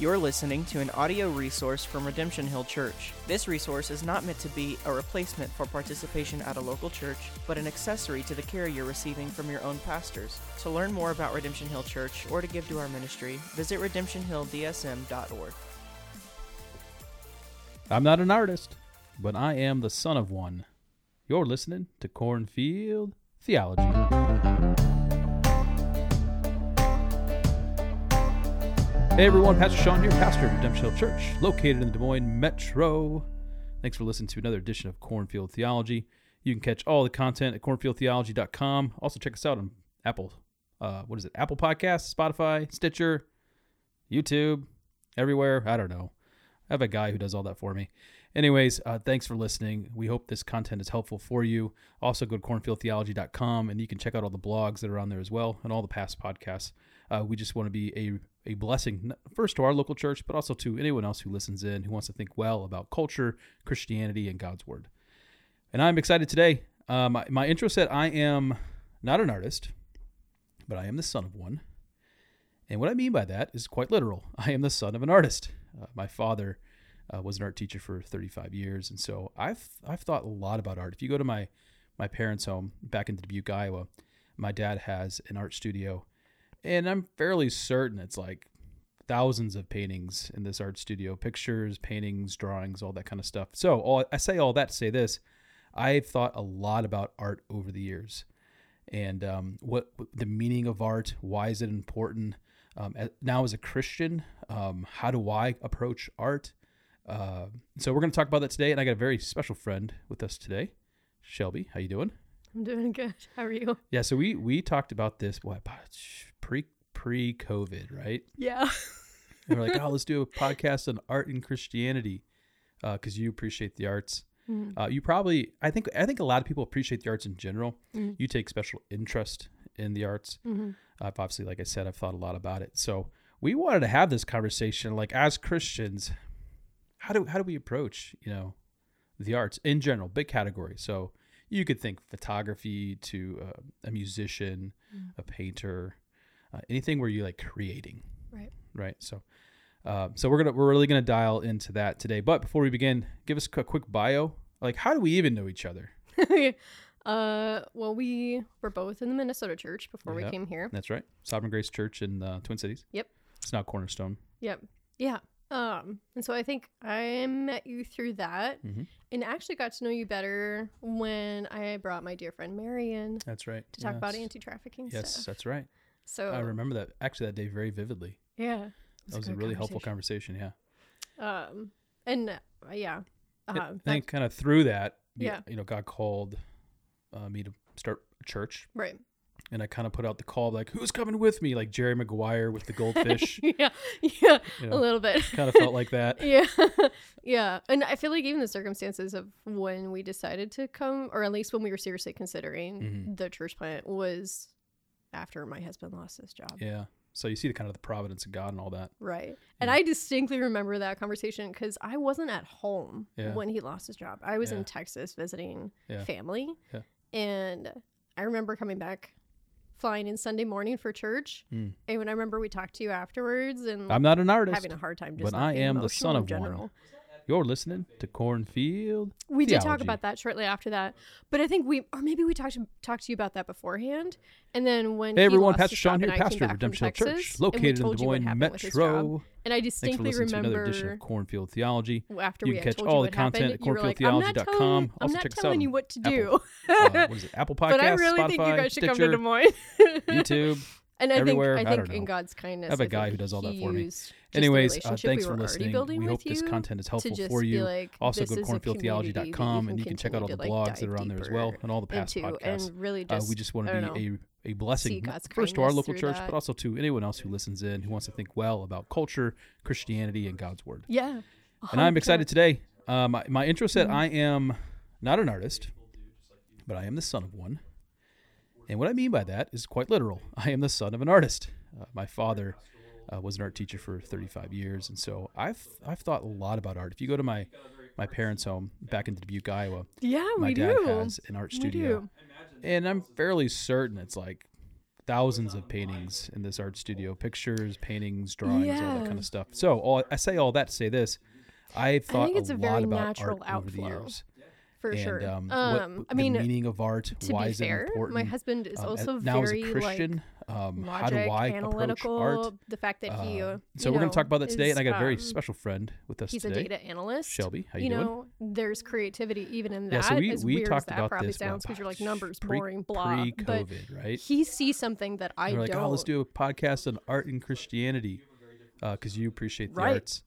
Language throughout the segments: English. You're listening to an audio resource from Redemption Hill Church. This resource is not meant to be a replacement for participation at a local church, but an accessory to the care you're receiving from your own pastors. To learn more about Redemption Hill Church or to give to our ministry, visit redemptionhilldsm.org. I'm not an artist, but I am the son of one. You're listening to Cornfield Theology. Hey everyone, Pastor Sean here, pastor of Redemption Hill Church, located in the Des Moines Metro. Thanks for listening to another edition of Cornfield Theology. You can catch all the content at cornfieldtheology.com. Also check us out on Apple Podcasts, Spotify, Stitcher, YouTube, everywhere. I don't know. I have a guy who does all that for me. Anyways, thanks for listening. We hope this content is helpful for you. Also go to cornfieldtheology.com and you can check out all the blogs that are on there as well and all the past podcasts. We just want to be a blessing, first to our local church, but also to anyone else who listens in, who wants to think well about culture, Christianity, and God's Word. And I'm excited today. My intro said I am not an artist, but I am the son of one. And what I mean by that is quite literal. I am the son of an artist. My father was an art teacher for 35 years, and so I've thought a lot about art. If you go to my parents' home back in Dubuque, Iowa, my dad has an art studio. And I'm fairly certain it's like thousands of paintings in this art studio, pictures, paintings, drawings, all that kind of stuff. So I say all that to say this, I've thought a lot about art over the years and what the meaning of art, why is it important? Now as a Christian, how do I approach art? So we're going to talk about that today. And I got a very special friend with us today. Shelby, how you doing? I'm doing good. How are you? Yeah, so we talked about this pre-COVID, right? Yeah. And we're like, let's do a podcast on art and Christianity because you appreciate the arts. Mm-hmm. I think a lot of people appreciate the arts in general. Mm-hmm. You take special interest in the arts. Mm-hmm. Obviously, like I said, I've thought a lot about it. So we wanted to have this conversation, like as Christians, how do we approach the arts in general, big category? So you could think photography to a musician, a painter, anything where you like creating, right? So, we're really gonna dial into that today. But before we begin, give us a quick bio. Like, how do we even know each other? Well, we were both in the Minnesota church before we came here. That's right, Sovereign Grace Church in the Twin Cities. Yep, it's now Cornerstone. Yep, yeah. And so I think I met you through that and actually got to know you better when I brought my dear friend Marion. That's right. To talk about anti-trafficking stuff. Yes, that's right. So I remember that day very vividly. Yeah. That was a really helpful conversation. Yeah. I think kind of through that, God called me to start a church. Right. And I kind of put out the call, like, who's coming with me? Like Jerry Maguire with the goldfish. Yeah, a little bit. Kind of felt like that. Yeah. And I feel like even the circumstances of when we decided to come, or at least when we were seriously considering the church plant, was after my husband lost his job. Yeah. So you see the kind of the providence of God and all that. Right. Yeah. And I distinctly remember that conversation because I wasn't at home when he lost his job. I was in Texas visiting family. Yeah. And I remember coming back, flying in Sunday morning for church. And when I remember we talked to you afterwards and I'm not an artist, having a hard time just but I am the son of one. You're listening to Cornfield We Theology. Did talk about that shortly after that. But I think we talked to you about that beforehand. And then when Hey everyone, Pastor Sean here, pastor of Redemption Hill Church, located in the Des Moines Metro. And I distinctly remember edition of Cornfield Theology. After you can catch all the content at cornfieldtheology.com. I'm not telling you what to do. What is it? Apple Podcasts, Spotify, But I really think you guys should come to Des Moines. YouTube. And I think in God's kindness, I have a guy who does all that for me. Anyways, thanks for listening. We hope this content is helpful for you. Also, go to cornfieldtheology.com and you can check out all the blogs that are on there as well and all the past podcasts. And really just, we just want to be a blessing, first to our local church, but also to anyone else who listens in, who wants to think well about culture, Christianity, and God's Word. Yeah. 100%. And I'm excited today. My intro said I am not an artist, but I am the son of one. And what I mean by that is quite literal. I am the son of an artist. My father was an art teacher for 35 years, and so I've thought a lot about art. If you go to my parents' home back in Dubuque, Iowa, my dad has an art studio, and I'm fairly certain it's like thousands of paintings in this art studio, pictures, paintings, drawings, all that kind of stuff. So I say all that to say this. I've thought a lot about art over the years. For sure. The meaning of art, why is it important? My husband is also very, now as a Christian, how do I approach art? The fact that he, so we're going to talk about that today, and I got a very special friend with us today. He's a data analyst. Shelby, how you doing? There's creativity even in that. Yeah, so we talked about this. Sounds because you're like numbers, boring, blah. Pre-COVID, right? He sees something that I don't. Like, oh, let's do a podcast on art and Christianity, because you appreciate the arts.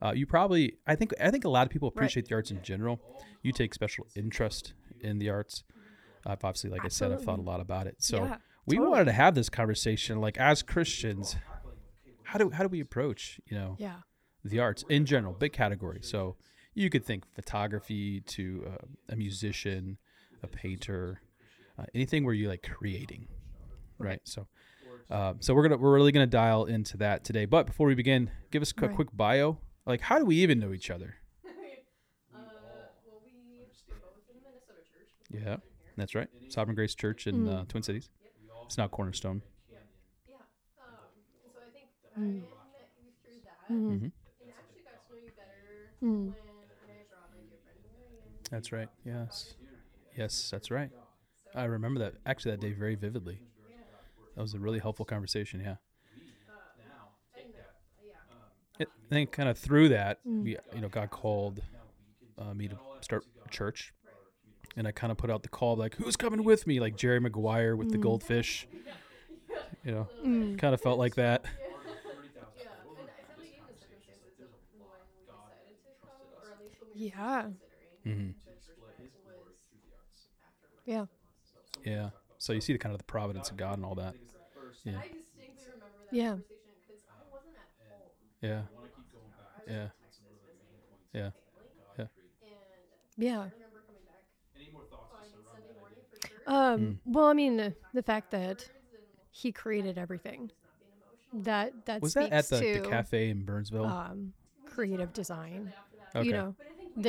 I think a lot of people appreciate the arts in general. You take special interest in the arts. I've obviously, like I said, I've thought a lot about it. So we wanted to have this conversation, like as Christians, how do we approach, the arts in general, big category. So you could think photography to a musician, a painter, anything where you're like creating, right? So. So we're really gonna dial into that today. But before we begin, give us a quick bio. Like, how do we even know each other? We both in the Minnesota church. Yeah, that's right. Sovereign Grace Church in Twin Cities. Yep. It's now Cornerstone. Yeah. So I think I met you through that, and actually got to know you better when I brought my dear friend Marianne. That's right. Yes, that's right. I remember that actually that day very vividly. That was a really helpful conversation, yeah. I think kind of through that, we, God called me to start a church, and I kind of put out the call, like, who's coming with me? Like Jerry Maguire with the goldfish, kind of felt like that. Yeah. Mm-hmm. Yeah. Yeah. So you see the kind of the providence of God and all that. Yeah. I distinctly remember that conversation because I wasn't at home. Yeah. Yeah. Yeah. Yeah. Yeah. I remember coming back. Any more thoughts on Sunday morning for sure? Well, I mean, the fact that he created everything. That was that at the cafe in Burnsville? Creative design. Okay.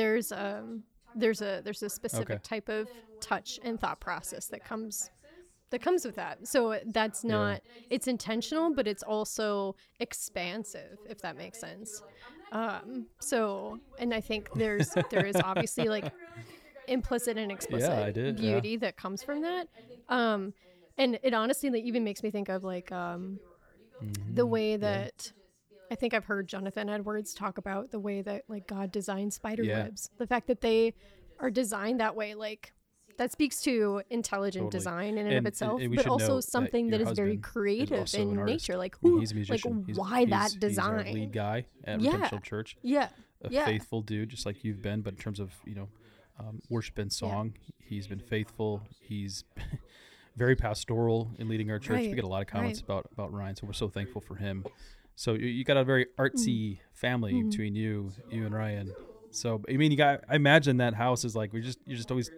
There's a specific type of touch and thought process that comes with that. So that's not, it's intentional, but it's also expansive, if that makes sense. And I think there is obviously like implicit and explicit beauty that comes from that. And it honestly even makes me think of like the way that I think I've heard Jonathan Edwards talk about the way that like God designed spider webs. The fact that they are designed that way, like that speaks to intelligent design in and of itself, but also something that is very creative in nature. Like who, he's a musician. Like why that design? He's our lead guy at Redemption Hill Church. Yeah, a faithful dude, just like you've been. But in terms of worship and song, he's been faithful. He's very pastoral in leading our church. We get a lot of comments about Ryan, so we're so thankful for him. So you got a very artsy family between you and Ryan. So I mean, I imagine that house is like it's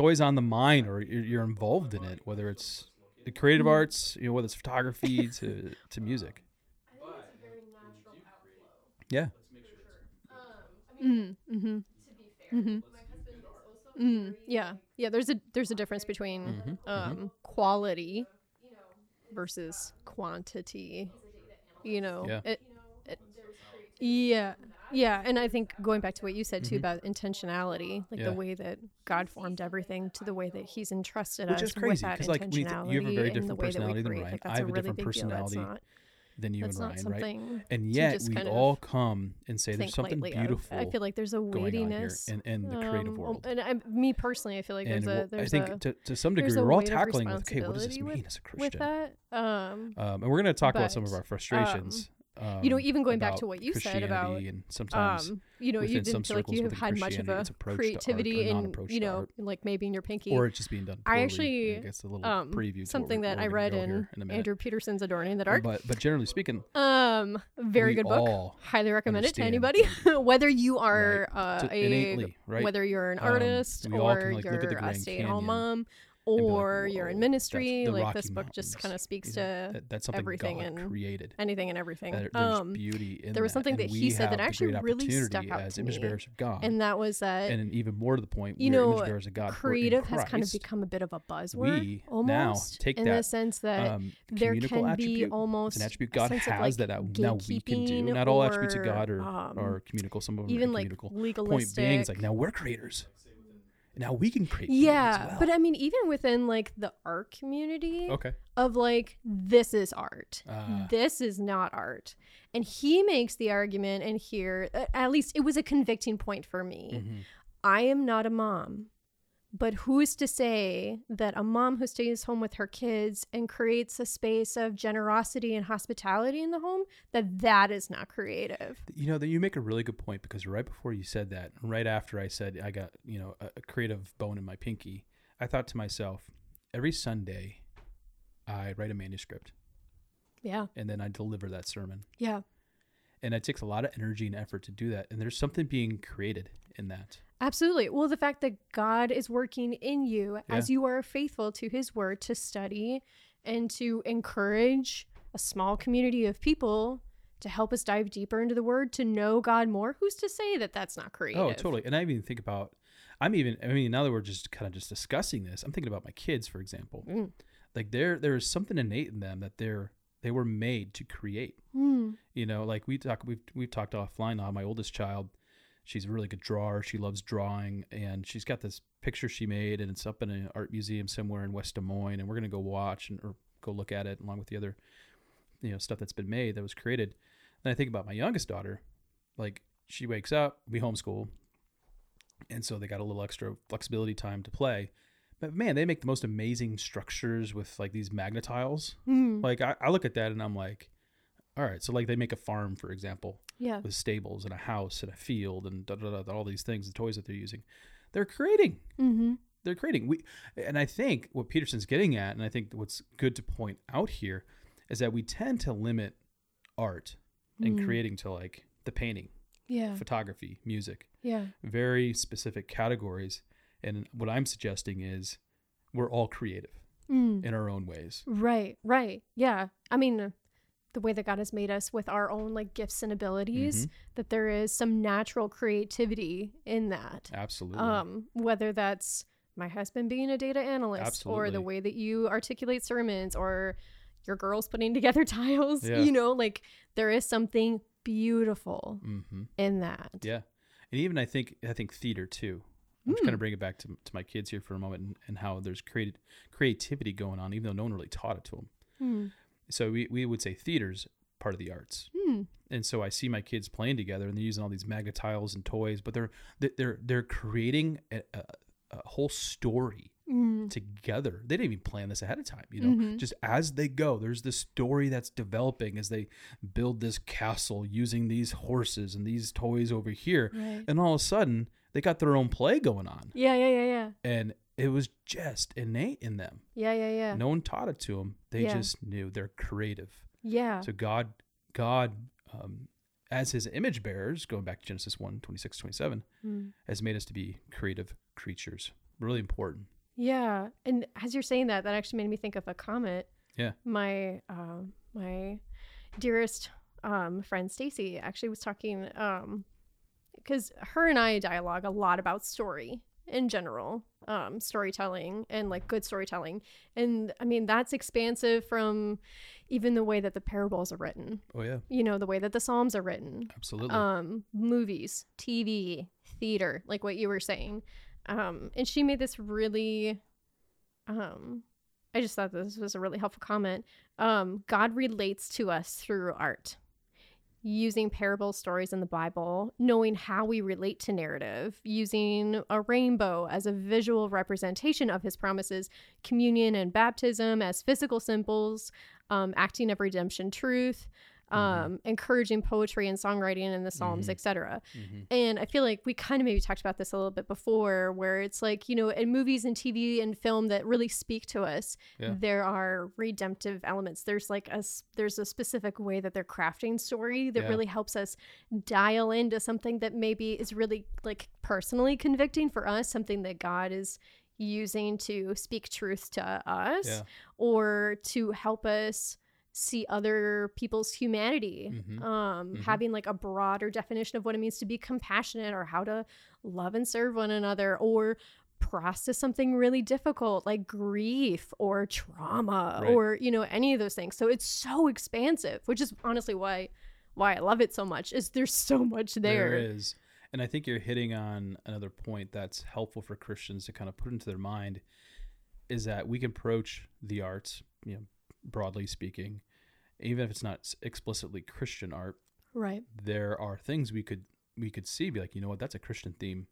always on the mind, or you're involved in it, whether it's the creative arts, whether it's photography to music. I think it's a very natural outflow. Yeah. To be fair, my husband is also very there's a difference between quality versus quantity. And I think going back to what you said too about intentionality, like the way that God formed everything to the way that He's entrusted us with that intentionality. Which is crazy because like you have a very different personality than Ryan. I have a different personality than you and Ryan, right? And yet we all come and say there's something beautiful. I feel like there's a weightiness in the creative world. And me personally, I feel like to some degree we're all tackling with, okay, what does this mean as a Christian? With that, and we're going to talk about some of our frustrations. Even going back to what you said about, and sometimes, you didn't feel like you have had much of a creativity in, like maybe in your pinky. Or it's just being done poorly. I actually, it's a little preview something that I read in Andrew Peterson's Adorning the Dark. But generally speaking, very good book. Highly recommend it to anybody. Whether you are whether you're an artist or you're a stay-at-home mom. or like, you're in ministry. Like Rocky this book Mountains. Just kind of speaks to that's something everything God and created. Anything and everything. There's beauty in there was something that he said that actually really stuck out to me. As image bearers of God. And that was that. And even more to the point, you know, image bearers of God. Creative has kind of become a bit of a buzzword. We almost now take in that, the sense that there can be almost an attribute God has that now we can do. Not all attributes of God are communical. Some of them even are communical. Like legalistic. Point being, it's like now we're creators. Now we can create. Yeah, well. But I mean, even within like the art community, okay, of like this is art, this is not art, and he makes the argument. And here, at least, it was a convicting point for me. Mm-hmm. I am not a mom, but who is to say that a mom who stays home with her kids and creates a space of generosity and hospitality in the home that is not creative? You know, that you make a really good point, because right before you said that, right after I said I got, you know, a creative bone in my pinky, I thought to myself, every Sunday I write a manuscript. Yeah. And then I deliver that sermon. Yeah. And it takes a lot of energy and effort to do that. And there's something being created in that. Absolutely. Well, the fact that God is working in you, yeah, as you are faithful to his word, to study and to encourage a small community of people to help us dive deeper into the word, to know God more. Who's to say that that's not creative? Oh, totally. And I even think about, now that we're just kind of just discussing this, I'm thinking about my kids, for example. Mm. Like there is something innate in them that they were made to create. Mm. You know, like we've talked offline on my oldest child. She's a really good drawer. She loves drawing, and she's got this picture she made, and it's up in an art museum somewhere in West Des Moines, and we're going to go watch or go look at it along with the other, you know, stuff that's been made that was created. And I think about my youngest daughter, like she wakes up, we homeschool, and so they got a little extra flexibility time to play. But man, they make the most amazing structures with like these Magnatiles. Mm. Like I look at that and I'm like, all right, so like they make a farm, for example, yeah, with stables and a house and a field and all these things, the toys that they're using, they're creating. Mm-hmm. They're creating. And I think what Peterson's getting at, and I think what's good to point out here, is that we tend to limit art and creating to like the painting, yeah, photography, music, yeah, very specific categories. And what I'm suggesting is we're all creative in our own ways. Right. Yeah. I mean, the way that God has made us with our own like gifts and abilities, mm-hmm, that there is some natural creativity in that. Absolutely. Whether that's my husband being a data analyst, absolutely, or the way that you articulate sermons, or your girls putting together tiles, yeah, you know, like there is something beautiful, mm-hmm, in that. Yeah. And even I think theater too. I'm just kind of bring it back to my kids here for a moment, and how there's creativity going on, even though no one really taught it to them. Mm. So we would say theater's part of the arts. Mm. And so I see my kids playing together, and they're using all these Magnatiles and toys, but they're creating a whole story together. They didn't even plan this ahead of time, you know, mm-hmm, just as they go, there's this story that's developing as they build this castle using these horses and these toys over here. Right. And all of a sudden they got their own play going on. Yeah. And it was just innate in them. Yeah. No one taught it to them. They just knew. They're creative. Yeah. So God, as his image bearers, going back to Genesis 1, 26, 27, has made us to be creative creatures. Really important. Yeah. And as you're saying that actually made me think of a comment. Yeah. My dearest friend Stacy actually was talking, because her and I dialogue a lot about story in general, storytelling and like good storytelling. And I mean, that's expansive from even the way that the parables are written. Oh yeah. You know, the way that the Psalms are written. Absolutely. Movies, TV, theater, like what you were saying. And she made this really, I just thought this was a really helpful comment. God relates to us through art. Using parable stories in the Bible, knowing how we relate to narrative, using a rainbow as a visual representation of his promises, communion and baptism as physical symbols, acting of redemption truth, encouraging poetry and songwriting in the Psalms, mm-hmm, etc. Mm-hmm. And I feel like we kind of maybe talked about this a little bit before, where it's like, you know, in movies and TV and film that really speak to us, yeah, there are redemptive elements. There's like there's a specific way that they're crafting story that, yeah, really helps us dial into something that maybe is really like personally convicting for us, something that God is using to speak truth to us or to help us see other people's humanity, having like a broader definition of what it means to be compassionate or how to love and serve one another or process something really difficult like grief or trauma or, you know, any of those things. So it's so expansive, which is honestly why I love it so much, is there's so much there. There is. And I think you're hitting on another point that's helpful for Christians to kind of put into their mind, is that we can approach the arts, you know, broadly speaking, even if it's not explicitly Christian art, right? There are things we could see, be like, you know what, that's a Christian theme,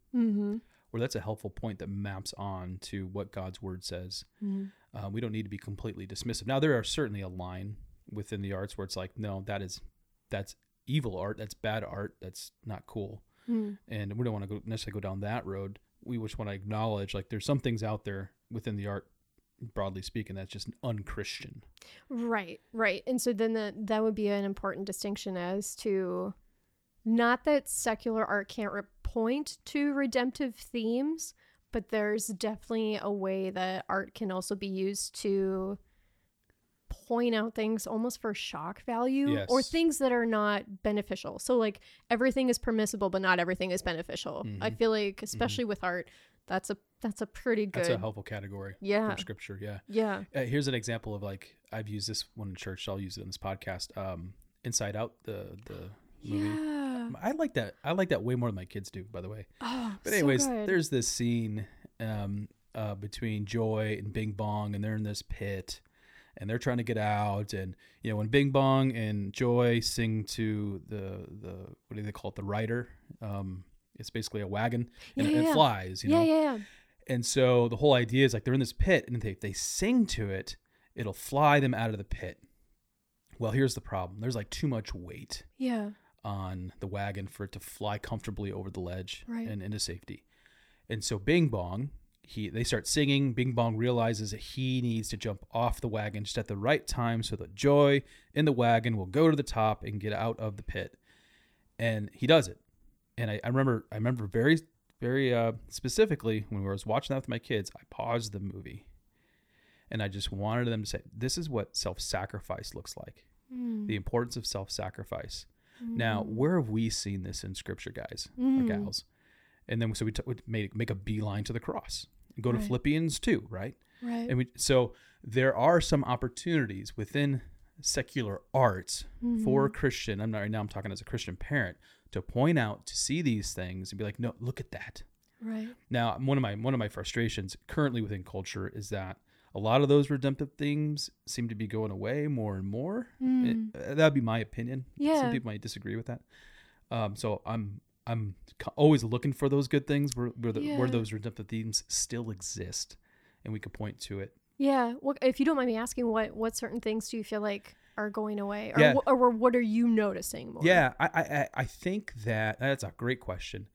or that's a helpful point that maps on to what God's word says. We don't need to be completely dismissive. Now, there are certainly a line within the arts where it's like, no, that's evil art, that's bad art, that's not cool. And we don't want to necessarily go down that road. We just want to acknowledge, like, there's some things out there within the art, broadly speaking, that's just un-Christian. Right. And so then that would be an important distinction as to, not that secular art can't point to redemptive themes, but there's definitely a way that art can also be used to point out things almost for shock value, or things that are not beneficial. So like everything is permissible, but not everything is beneficial. I feel like, especially with art, that's a pretty good, that's a helpful category from scripture. Here's an example of, like, I've used this one in church, so I'll use it in this podcast. Inside Out, the movie. I like that way more than my kids do, by the way. But anyways, so there's this scene between Joy and Bing Bong, and they're in this pit and they're trying to get out. And, you know, when Bing Bong and Joy sing to the what do they call it? The rider. It's basically a wagon, and it flies, you know? And so the whole idea is, like, they're in this pit, and if they sing to it, it'll fly them out of the pit. Well, here's the problem. There's, like, too much weight on the wagon for it to fly comfortably over the ledge and into safety. And so Bing Bong, they start singing. Bing Bong realizes that he needs to jump off the wagon just at the right time so that Joy in the wagon will go to the top and get out of the pit. And he does it. And I remember very, very specifically when I was watching that with my kids, I paused the movie and I just wanted them to say, this is what self-sacrifice looks like. The importance of self-sacrifice. Now, where have we seen this in scripture, guys or gals? And then so we make a beeline to the cross and go to Philippians 2, right? Right. And so there are some opportunities within secular arts for Christian. I'm talking as a Christian parent, to point out, to see these things and be like, no, look at that. Right. Now, one of my frustrations currently within culture is that a lot of those redemptive themes seem to be going away more and more. That'd be my opinion. Yeah. Some people might disagree with that. So I'm always looking for those good things where those redemptive themes still exist and we could point to it. Yeah. Well, if you don't mind me asking, what certain things do you feel like are going away, or or what are you noticing more? Yeah, I think that's a great question.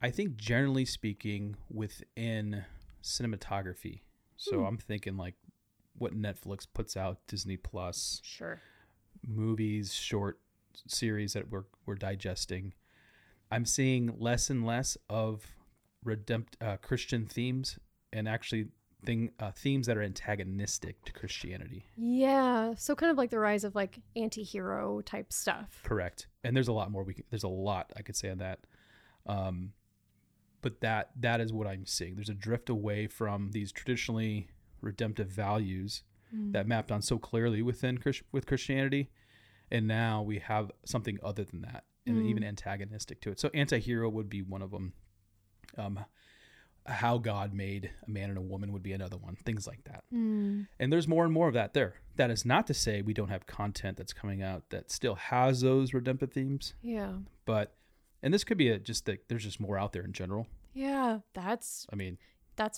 I think generally speaking within cinematography, so I'm thinking like what Netflix puts out, Disney Plus, movies, short series that we're digesting. I'm seeing less and less of Christian themes, and actually themes that are antagonistic to Christianity. Yeah, so kind of like the rise of like anti-hero type stuff. Correct. And there's a lot more there's a lot I could say on that. But that is what I'm seeing. There's a drift away from these traditionally redemptive values that mapped on so clearly within with Christianity, and now we have something other than that and even antagonistic to it. So anti-hero would be one of them. How God made a man and a woman would be another one, things like that. And there's more and more of that there. That is not to say we don't have content that's coming out that still has those redemptive themes. Yeah. But, and this could be there's just more out there in general. Yeah, that's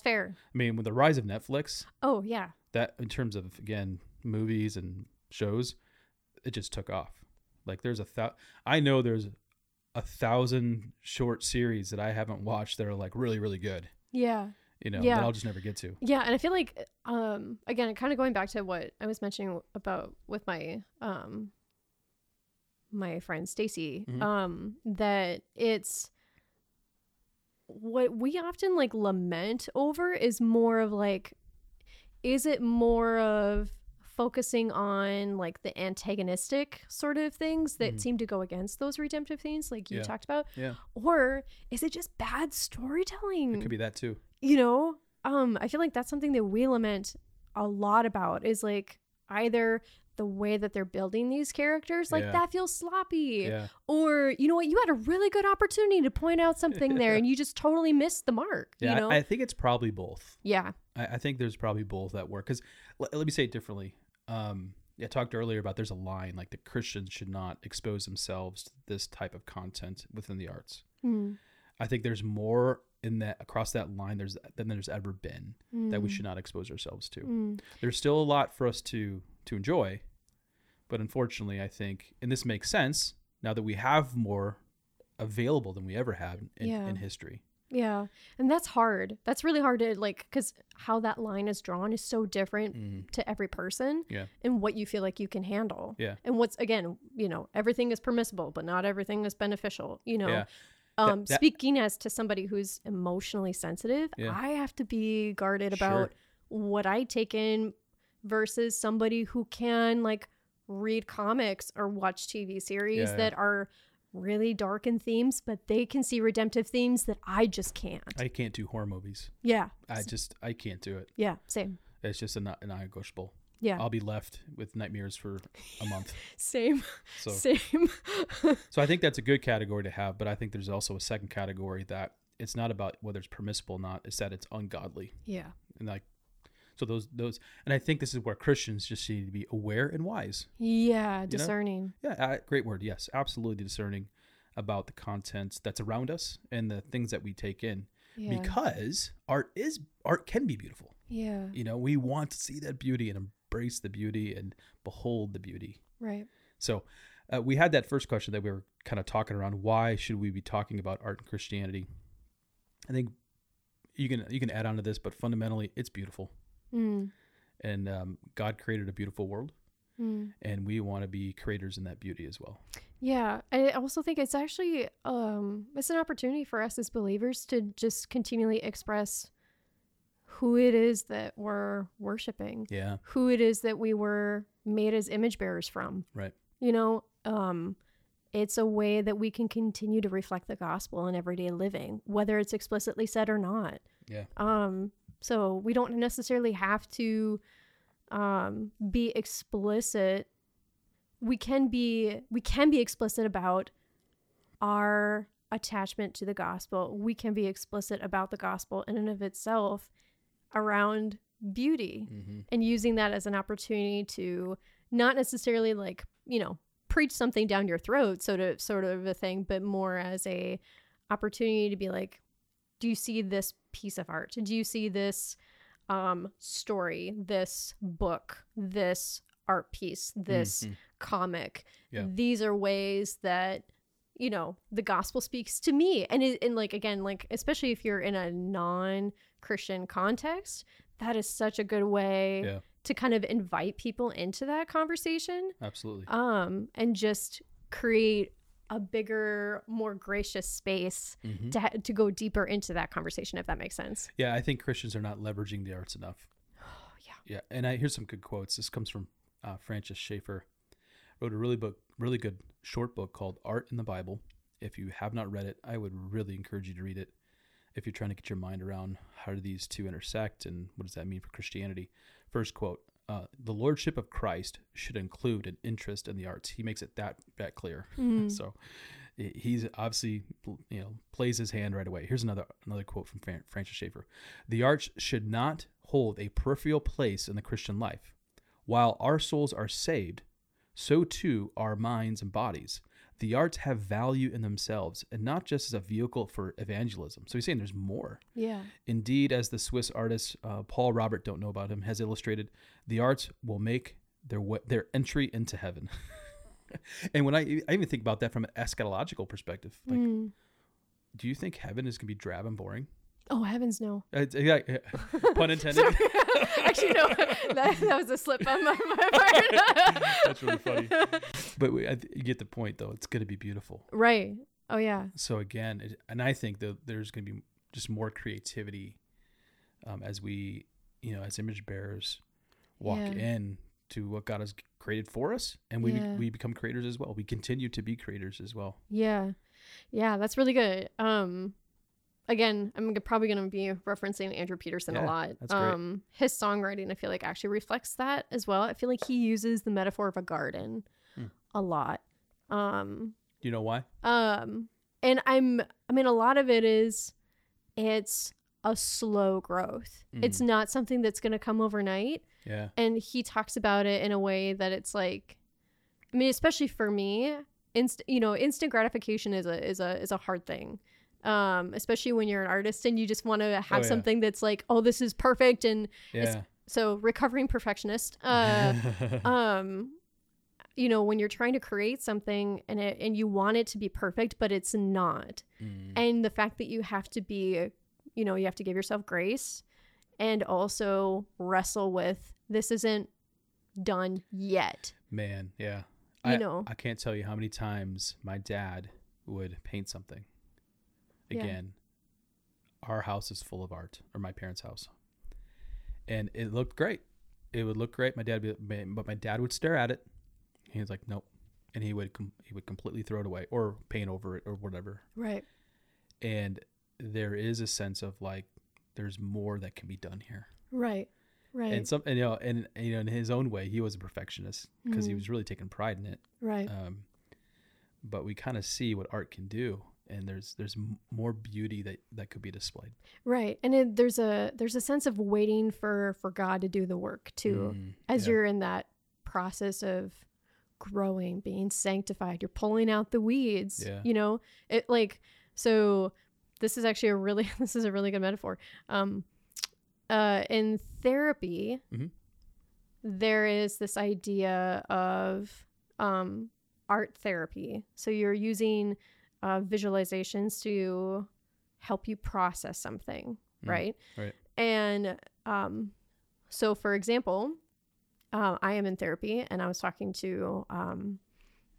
fair. I mean, with the rise of Netflix. Oh, yeah. That, in terms of, again, movies and shows, it just took off. Like I know there's 1,000 short series that I haven't watched that are like really, really good. Yeah. You know, that I'll just never get to. Yeah. And I feel like, again, kind of going back to what I was mentioning about with my friend Stacy, that it's what we often like lament over is more of like, is it more of focusing on like the antagonistic sort of things that seem to go against those redemptive themes like you talked about? Yeah. Or is it just bad storytelling? It could be that too. You know, I feel like that's something that we lament a lot about is like either the way that they're building these characters, like that feels sloppy, or you know what, you had a really good opportunity to point out something there and you just totally missed the mark. You know? I think it's probably both. Yeah. I think there's probably both that work. Cause let me say it differently. I talked earlier about there's a line like the Christians should not expose themselves to this type of content within the arts. Mm. I think there's more in that across that line than there's ever been that we should not expose ourselves to. There's still a lot for us to enjoy, but unfortunately I think, and this makes sense now that we have more available than we ever have in history. Yeah. And that's hard. That's really hard to like, because how that line is drawn is so different to every person and what you feel like you can handle. Yeah. And what's, again, you know, everything is permissible, but not everything is beneficial, you know. Yeah. Speaking as to somebody who's emotionally sensitive, I have to be guarded about what I take in versus somebody who can like read comics or watch TV series that are really dark in themes, but they can see redemptive themes that I just can't. I can't do horror movies. Yeah. I can't do it. Yeah, same. It's just an non-negotiable. Yeah. I'll be left with nightmares for a month. Same. Same. So I think that's a good category to have, but I think there's also a second category that it's not about whether it's permissible or not, it's that it's ungodly. Yeah. And like, so those, and I think this is where Christians just need to be aware and wise. Yeah, discerning. You know? Yeah, great word. Yes, absolutely discerning about the content that's around us and the things that we take in, because art can be beautiful. Yeah, you know, we want to see that beauty and embrace the beauty and behold the beauty. Right. So, we had that first question that we were kind of talking around. Why should we be talking about art in Christianity? I think you can add on to this, but fundamentally, it's beautiful. Mm. And God created a beautiful world, and we want to be creators in that beauty as well. Yeah, I also think it's actually it's an opportunity for us as believers to just continually express who it is that we're worshiping, who it is that we were made as image bearers from. Right. You know, it's a way that we can continue to reflect the gospel in everyday living, whether it's explicitly said or not. Yeah. So we don't necessarily have to be explicit. We can be explicit about our attachment to the gospel. We can be explicit about the gospel in and of itself around beauty and using that as an opportunity to not necessarily like, you know, preach something down your throat, sort of a thing, but more as a opportunity to be like, do you see this piece of art? Do you see this story, this book, this art piece, this comic? Yeah. These are ways that, you know, the gospel speaks to me. And like, again, like, especially if you're in a non-Christian context, that is such a good way to kind of invite people into that conversation. Absolutely. And just create a bigger, more gracious space to go deeper into that conversation, if that makes sense. Yeah, I think Christians are not leveraging the arts enough. Oh, yeah. Yeah, and here's some good quotes. This comes from Francis Schaeffer. Wrote a really good short book called Art in the Bible. If you have not read it, I would really encourage you to read it. If you're trying to get your mind around how do these two intersect and what does that mean for Christianity. First quote, the lordship of Christ should include an interest in the arts. He makes it that clear. So he's obviously, you know, plays his hand right away. Here's another quote from Francis Schaeffer. The arts should not hold a peripheral place in the Christian life. While our souls are saved, so too our minds and bodies. The arts have value in themselves and not just as a vehicle for evangelism. So he's saying there's more. Yeah. Indeed, as the Swiss artist Paul Robert, don't know about him, has illustrated, the arts will make their entry into heaven. And when I even think about that from an eschatological perspective, like, do you think heaven is going to be drab and boring? Oh, heavens no. Pun intended. Actually, no, that was a slip on my part. That's really funny. But you get the point, though. It's going to be beautiful. Right. Oh, yeah. So again, and I think that there's going to be just more creativity as we, as image bearers walk in to what God has created for us. And we become creators as well. We continue to be creators as well. Yeah. Yeah, that's really good. Again, I'm probably going to be referencing Andrew Peterson a lot. That's great. His songwriting, I feel like, actually reflects that as well. I feel like he uses the metaphor of a garden a lot. Do you know why? And I mean, a lot of it is, it's a slow growth. Mm. It's not something that's going to come overnight. Yeah. And he talks about it in a way that it's like, I mean, especially for me, instant gratification is a hard thing. Especially when you're an artist and you just want to have something that's like, oh, this is perfect. And so recovering perfectionist, when you're trying to create something and you want it to be perfect, but it's not. Mm. And the fact that you have to be, you have to give yourself grace and also wrestle with, this isn't done yet. Man. Yeah. I can't tell you how many times my dad would paint something. Again, our house is full of art, or my parents' house. And it looked great. It would look great. But my dad would stare at it. He was like, nope. And he would completely throw it away or paint over it or whatever. Right. And there is a sense of like, there's more that can be done here. Right. Right. And in his own way, he was a perfectionist because he was really taking pride in it. Right. But we kind of see what art can do. And there's more beauty that could be displayed. Right. And there's a sense of waiting for God to do the work too, as you're in that process of growing, being sanctified, you're pulling out the weeds, it like, so this is a really good metaphor. In therapy, there is this idea of, art therapy. So you're using visualizations to help you process something, right? Right. And so, for example, I am in therapy, and I was talking to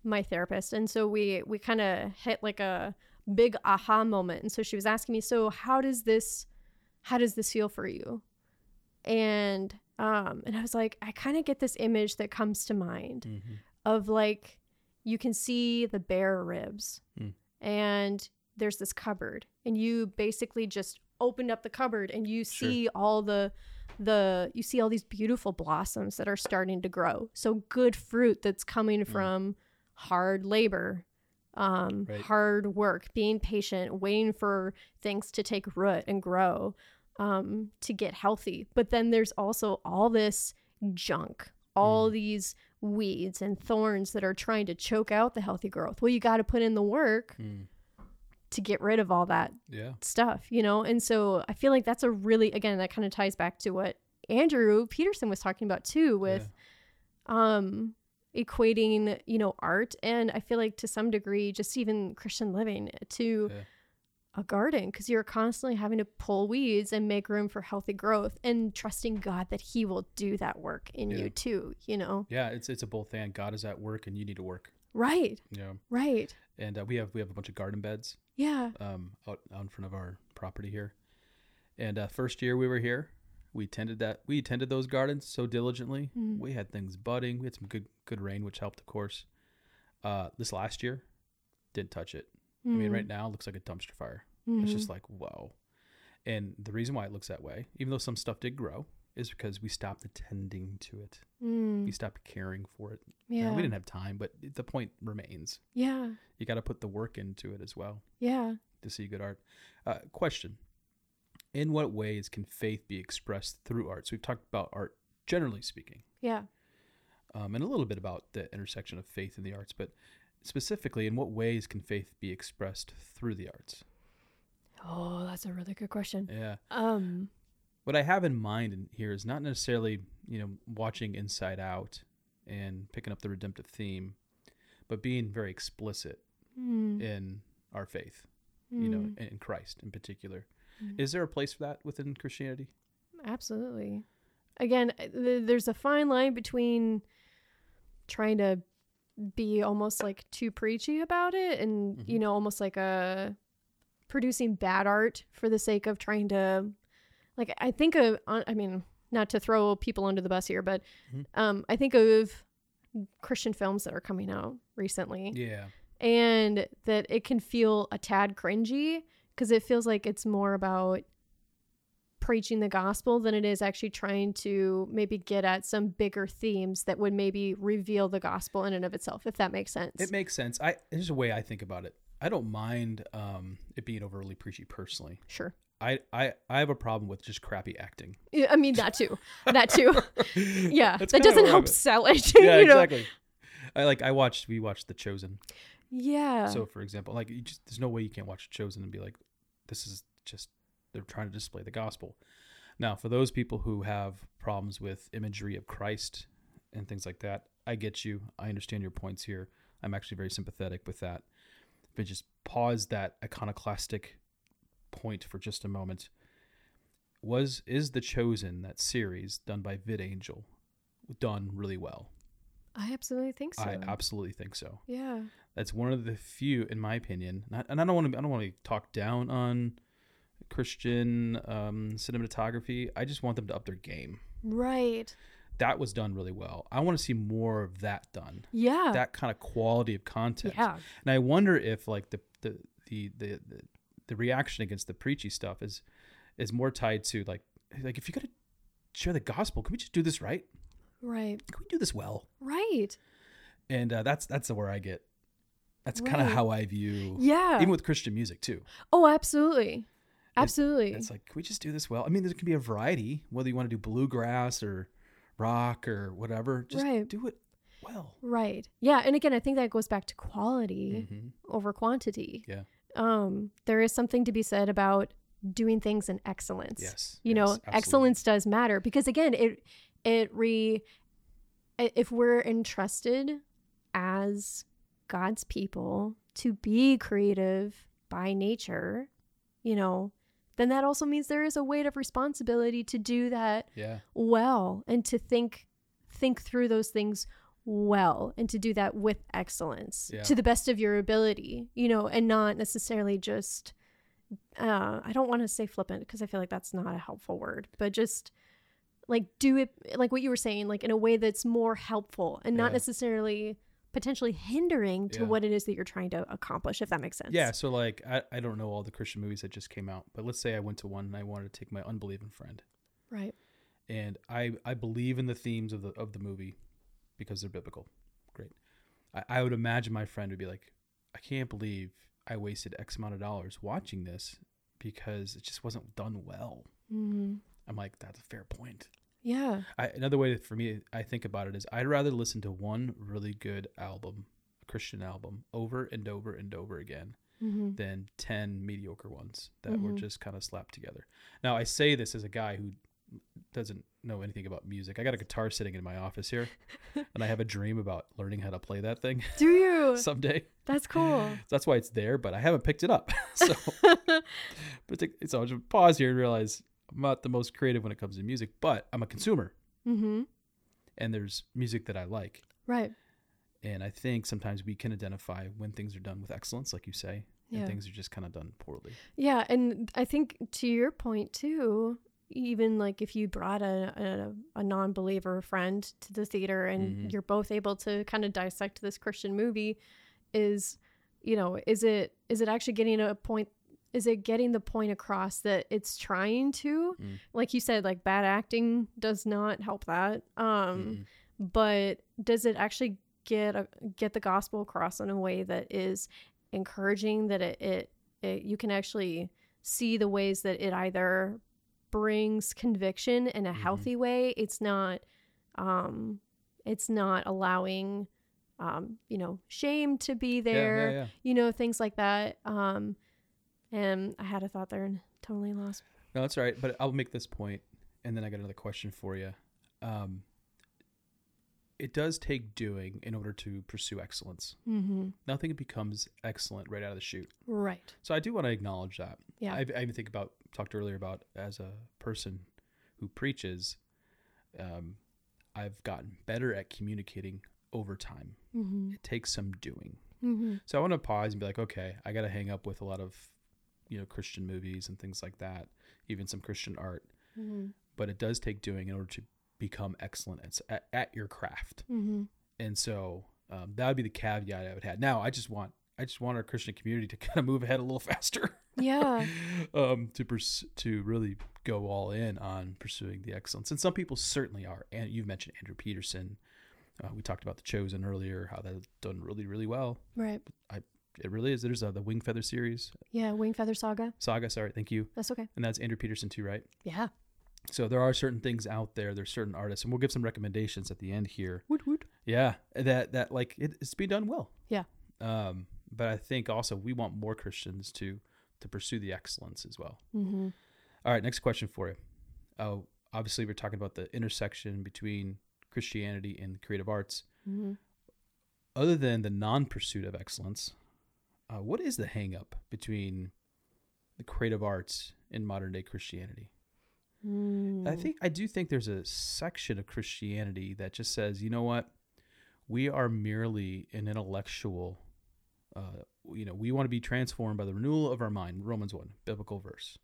my therapist, and so we kind of hit like a big aha moment. And so she was asking me, "So how does this feel for you?" And I was like, I kind of get this image that comes to mind of like, you can see the bare ribs. And there's this cupboard, and you basically just opened up the cupboard, and you see all you see all these beautiful blossoms that are starting to grow. So good fruit that's coming from hard labor, hard work, being patient, waiting for things to take root and grow, to get healthy. But then there's also all this junk, all these weeds and thorns that are trying to choke out the healthy growth. Well, you got to put in the work to get rid of all that stuff, And so I feel like that's a really, again, that kind of ties back to what Andrew Peterson was talking about too, with equating, art. And I feel like to some degree, just even Christian living to a garden, because you're constantly having to pull weeds and make room for healthy growth, and trusting God that he will do that work in you too, Yeah, it's a both and. God is at work and you need to work. Right. Right. And we have a bunch of garden beds. Yeah. Out in front of our property here. And first year we were here, we tended those gardens so diligently. Mm. We had things budding. We had some good rain, which helped, of course. This last year, didn't touch it. I mean, right now it looks like a dumpster fire. Mm-hmm. It's just like, whoa. And the reason why it looks that way, even though some stuff did grow, is because we stopped attending to it. We stopped caring for it. Yeah. We didn't have time, but the point remains. Yeah. You got to put the work into it as well. Yeah. To see good art. Question. In what ways can faith be expressed through art? So we've talked about art, generally speaking. Yeah. And a little bit about the intersection of faith and the arts, but specifically, in what ways can faith be expressed through the arts? Oh, that's a really good question. Yeah. What I have in mind in here is not necessarily, watching Inside Out and picking up the redemptive theme, but being very explicit in our faith, in Christ in particular. Mm. Is there a place for that within Christianity? Absolutely. Again, there's a fine line between trying to be almost like too preachy about it, and almost like a producing bad art for the sake of trying to, like, I think of, I mean, not to throw people under the bus here, but I think of Christian films that are coming out recently. Yeah. And that it can feel a tad cringy because it feels like it's more about preaching the gospel than it is actually trying to maybe get at some bigger themes that would maybe reveal the gospel in and of itself, if that makes sense. It makes sense. There's a way I think about it. I don't mind it being overly preachy personally. Sure. I have a problem with just crappy acting. Yeah, I mean, that too. Yeah. That doesn't help sell it. Yeah, you know? Exactly. We watched The Chosen. Yeah. So for example, like there's no way you can't watch The Chosen and be like, this is just, they're trying to display the gospel. Now, for those people who have problems with imagery of Christ and things like that, I get you. I understand your points here. I'm actually very sympathetic with that. But just pause that iconoclastic point for just a moment. Is The Chosen, that series done by VidAngel, done really well? I absolutely think so. Yeah. That's one of the few, in my opinion, and I don't want to talk down on Christian cinematography. I just want them to up their game. Right. That was done really well. I want to see more of that done. Yeah. That kind of quality of content. Yeah. And I wonder if like the reaction against the preachy stuff is more tied to like if you gotta share the gospel, can we just do this right? Right. Can we do this well? Right. And that's where I get. That's right. Kind of how I view. Yeah. Even with Christian music too. Oh, absolutely. Absolutely. It's like, can we just do this well? I mean, there can be a variety, whether you want to do bluegrass or rock or whatever, just do it well. Right. Yeah. And again, I think that goes back to quality over quantity. Yeah. There is something to be said about doing things in excellence. Yes. You know, absolutely. Excellence does matter because again, if we're entrusted as God's people to be creative by nature, you know, then that also means there is a weight of responsibility to do that well and to think through those things well and to do that with excellence to the best of your ability, you know, and not necessarily just, I don't want to say flippant because I feel like that's not a helpful word, but just like do it like what you were saying, like in a way that's more helpful and not necessarily potentially hindering to what it is that you're trying to accomplish, if that makes sense. Yeah. So like, I don't know all the Christian movies that just came out, but let's say I went to one and I wanted to take my unbelieving friend. Right. And I believe in the themes of the movie because they're biblical. Great. I would imagine my friend would be like, I can't believe I wasted X amount of dollars watching this because it just wasn't done well. Mm-hmm. I'm like, that's a fair point. Yeah. Another way for me, I think about it is I'd rather listen to one really good album, a Christian album, over and over and over again than 10 mediocre ones that were just kind of slapped together. Now, I say this as a guy who doesn't know anything about music. I got a guitar sitting in my office here and I have a dream about learning how to play that thing. Do you? Someday. That's cool. So that's why it's there, but I haven't picked it up. So I'll just pause here and realize I'm not the most creative when it comes to music, but I'm a consumer. Mm-hmm. And there's music that I like. Right. And I think sometimes we can identify when things are done with excellence, like you say, and things are just kind of done poorly. Yeah. And I think to your point too, even like if you brought a non-believer friend to the theater and you're both able to kind of dissect this Christian movie, is it actually getting a point? Is it getting the point across that it's trying to, like you said, like bad acting does not help that. But does it actually get the gospel across in a way that is encouraging, that it you can actually see the ways that it either brings conviction in a healthy way. It's not allowing, shame to be there, you know, things like that. And I had a thought there and totally lost. No, that's all right. But I'll make this point, and then I got another question for you. It does take doing in order to pursue excellence. Mm-hmm. Nothing becomes excellent right out of the chute. Right. So I do want to acknowledge that. Yeah. I even talked earlier about as a person who preaches, I've gotten better at communicating over time. Mm-hmm. It takes some doing. Mm-hmm. So I want to pause and be like, okay, I got to hang up with a lot of you know, Christian movies and things like that, even some Christian art. Mm-hmm. But it does take doing in order to become excellent at your craft. Mm-hmm. And so that would be the caveat I would have. Now, I just want our Christian community to kind of move ahead a little faster. Yeah. To really go all in on pursuing the excellence. And some people certainly are. And you've mentioned Andrew Peterson. We talked about The Chosen earlier, how that's done really, really well. Right. It really is. There's the Wingfeather series. Yeah, Wingfeather Saga. Saga, sorry. Thank you. That's okay. And that's Andrew Peterson too, right? Yeah. So there are certain things out there. There's certain artists. And we'll give some recommendations at the end here. Woot, woot. Yeah. That like, it's been done well. Yeah. But I think also we want more Christians to pursue the excellence as well. Mm-hmm. All right. Next question for you. Obviously, we're talking about the intersection between Christianity and the creative arts. Mm-hmm. Other than the non-pursuit of excellence, what is the hang-up between the creative arts and modern-day Christianity? Mm. I do think there's a section of Christianity that just says, you know what, we are merely an intellectual. We want to be transformed by the renewal of our mind. Romans 1, biblical verse.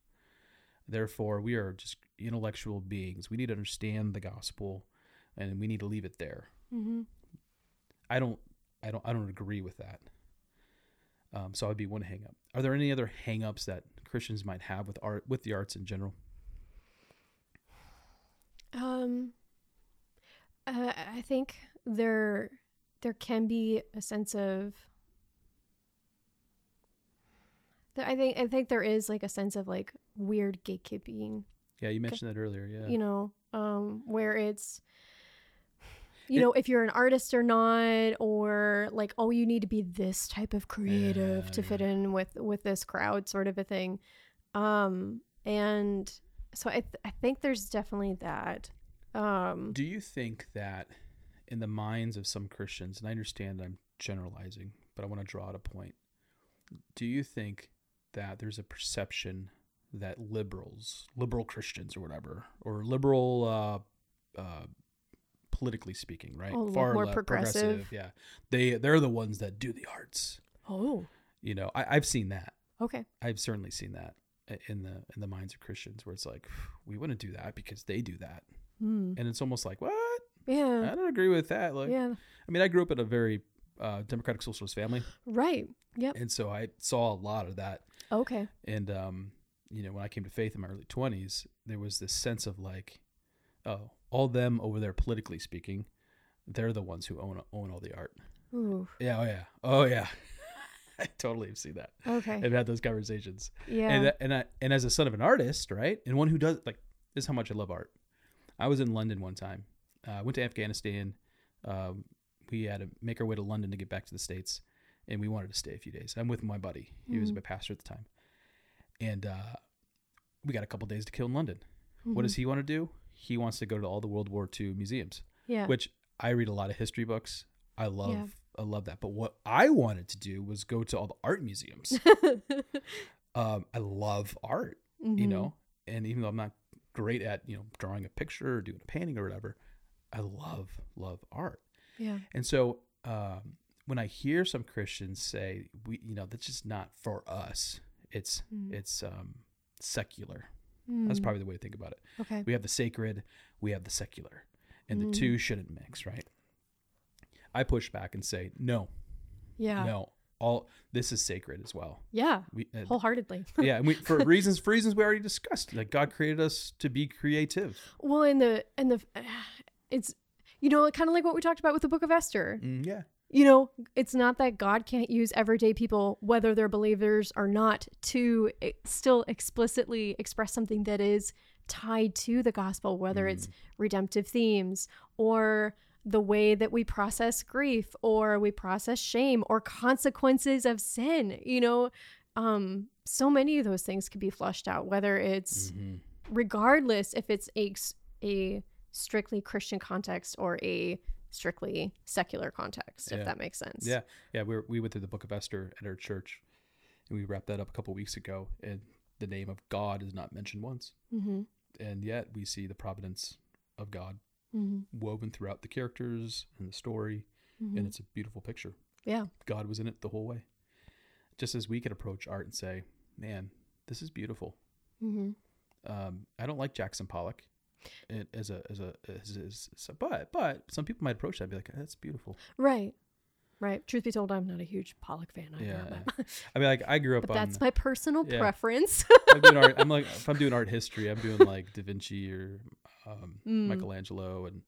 Therefore, we are just intellectual beings. We need to understand the gospel, and we need to leave it there. Mm-hmm. I don't agree with that. So I'd be one hang up. Are there any other hang ups that Christians might have with art, with the arts in general? I think there can be a sense of. I think there is like a sense of like weird gatekeeping. Yeah, you mentioned that earlier. Yeah, you know, where it's. You know, if you're an artist or not, or like, oh, you need to be this type of creative to fit in with this crowd, sort of a thing. And so I think there's definitely that. Do you think that in the minds of some Christians, and I understand I'm generalizing, but I want to draw out a point. Do you think that there's a perception that liberal Christians or whatever, or liberal, politically speaking, right? Oh, far more left, progressive. Yeah. They're the ones that do the arts. Oh. You know, I've seen that. Okay. I've certainly seen that in the minds of Christians where it's like, we wouldn't do that because they do that. Mm. And it's almost like, what? Yeah. I don't agree with that. Like, yeah. I mean, I grew up in a very democratic socialist family. Right. Yep. And so I saw a lot of that. Okay. And, you know, when I came to faith in my early 20s, there was this sense of like, oh, all them over there, politically speaking, they're the ones who own all the art. Ooh. Yeah. Oh yeah. Oh yeah. I totally have seen that. Okay. I've had those conversations. Yeah. And as a son of an artist, right, and one who does like this is how much I love art. I was in London one time. I went to Afghanistan. We had to make our way to London to get back to the States, and we wanted to stay a few days. I'm with my buddy. He was my pastor at the time, and we got a couple days to kill in London. Mm-hmm. What does he want to do? He wants to go to all the World War II museums, yeah. Which I read a lot of history books. I love that. But what I wanted to do was go to all the art museums. I love art, mm-hmm. you know, and even though I'm not great at, you know, drawing a picture or doing a painting or whatever, I love art. Yeah. And so when I hear some Christians say, that's just not for us. It's secular. That's probably the way to think about it. Okay. We have the sacred, we have the secular, and the two shouldn't mix, right? I push back and say, no. Yeah. No. All this is sacred as well. Yeah. Wholeheartedly. Yeah, and for reasons we already discussed, like God created us to be creative. Well, it's you know, kind of like what we talked about with the Book of Esther. Yeah. You know, it's not that God can't use everyday people, whether they're believers or not, to still explicitly express something that is tied to the gospel, whether it's redemptive themes or the way that we process grief or we process shame or consequences of sin. You know, so many of those things could be flushed out, whether it's regardless if it's a strictly Christian context or a strictly secular context, if that makes sense. Yeah. Yeah. We went through the Book of Esther at our church, and we wrapped that up a couple of weeks ago, and the name of God is not mentioned once. Mm-hmm. And yet we see the providence of God woven throughout the characters and the story. Mm-hmm. And it's a beautiful picture. Yeah. God was in it the whole way. Just as we could approach art and say, man, this is beautiful. Mm-hmm. I don't like Jackson Pollock but some people might approach that and be like, that's beautiful. Right. Truth be told, I'm not a huge Pollock fan either. Yeah. I mean, like, I grew up on... That's my personal preference. I'm like, if I'm doing art history, I'm doing like Da Vinci or Michelangelo. And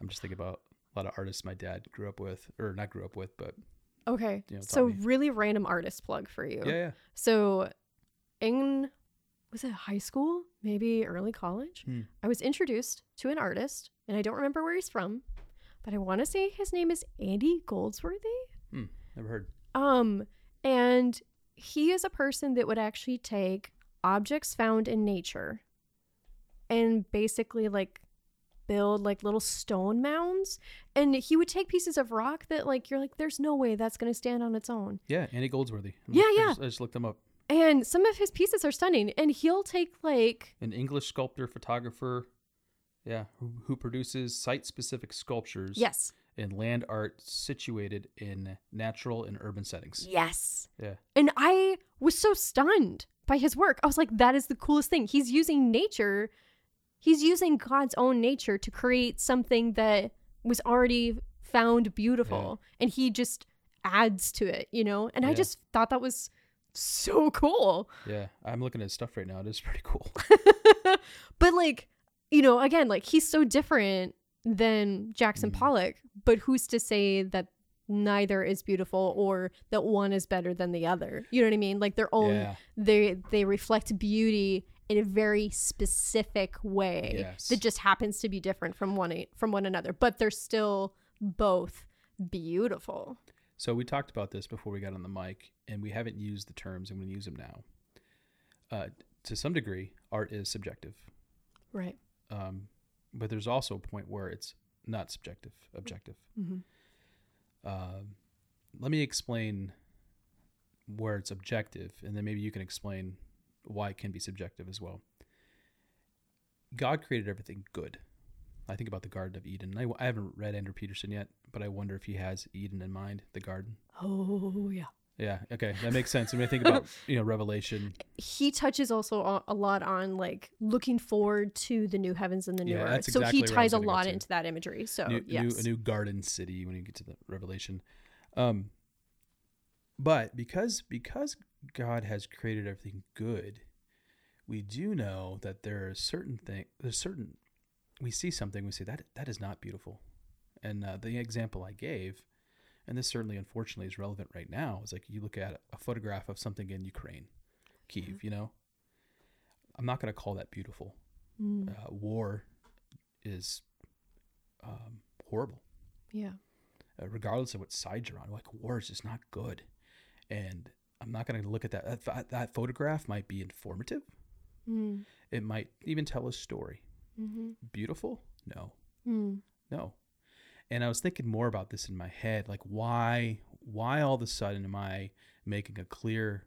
I'm just thinking about a lot of artists my dad grew up with, or not grew up with, but... Okay. You know, so really random artist plug for you. Yeah. So in, was it high school? Maybe early college? I was introduced to an artist, and I don't remember where he's from, but I want to say his name is Andy Goldsworthy. Never heard. And he is a person that would actually take objects found in nature and basically like build like little stone mounds, and he would take pieces of rock that like you're like, there's no way that's going to stand on its own. Andy Goldsworthy. I just looked him up, and some of his pieces are stunning. And he'll take like an English sculptor, photographer, who produces site-specific sculptures in land art situated in natural and urban settings. And I was so stunned by his work. I was like, that is the coolest thing. He's using nature. He's using God's own nature to create something that was already found beautiful. And he just adds to it, you know? And I just thought that was so cool. I'm looking at stuff right now. It is pretty cool. But like, you know, again, like, he's so different than Jackson Pollock, but who's to say that neither is beautiful or that one is better than the other? You know what I mean? Like, their own, they reflect beauty in a very specific way that just happens to be different from one another, but they're still both beautiful. So we talked about this before we got on the mic, and we haven't used the terms. I'm going to use them now. To some degree, art is subjective. Right. But there's also a point where it's not subjective, objective. Let me explain where it's objective, and then maybe you can explain why it can be subjective as well. God created everything good. I think about the Garden of Eden. I haven't read Andrew Peterson yet, but I wonder if he has Eden in mind, the garden. Oh, yeah. Yeah, okay. That makes sense. I mean, I think about, Revelation. He touches also a lot on, like, looking forward to the new heavens and the new earth. Exactly, so he ties a lot into that imagery. So, a new garden city when you get to the Revelation. But because God has created everything good, we do know that there are certain things, we see something, we say, that is not beautiful. And the example I gave, and this certainly, unfortunately, is relevant right now. It's like you look at a photograph of something in Ukraine, Kyiv, I'm not going to call that beautiful. War is horrible. Regardless of what side you're on, like, war is just not good. And I'm not going to look at that. That photograph might be informative. It might even tell a story. Beautiful? No. No. And I was thinking more about this in my head, like why all of a sudden am I making a clear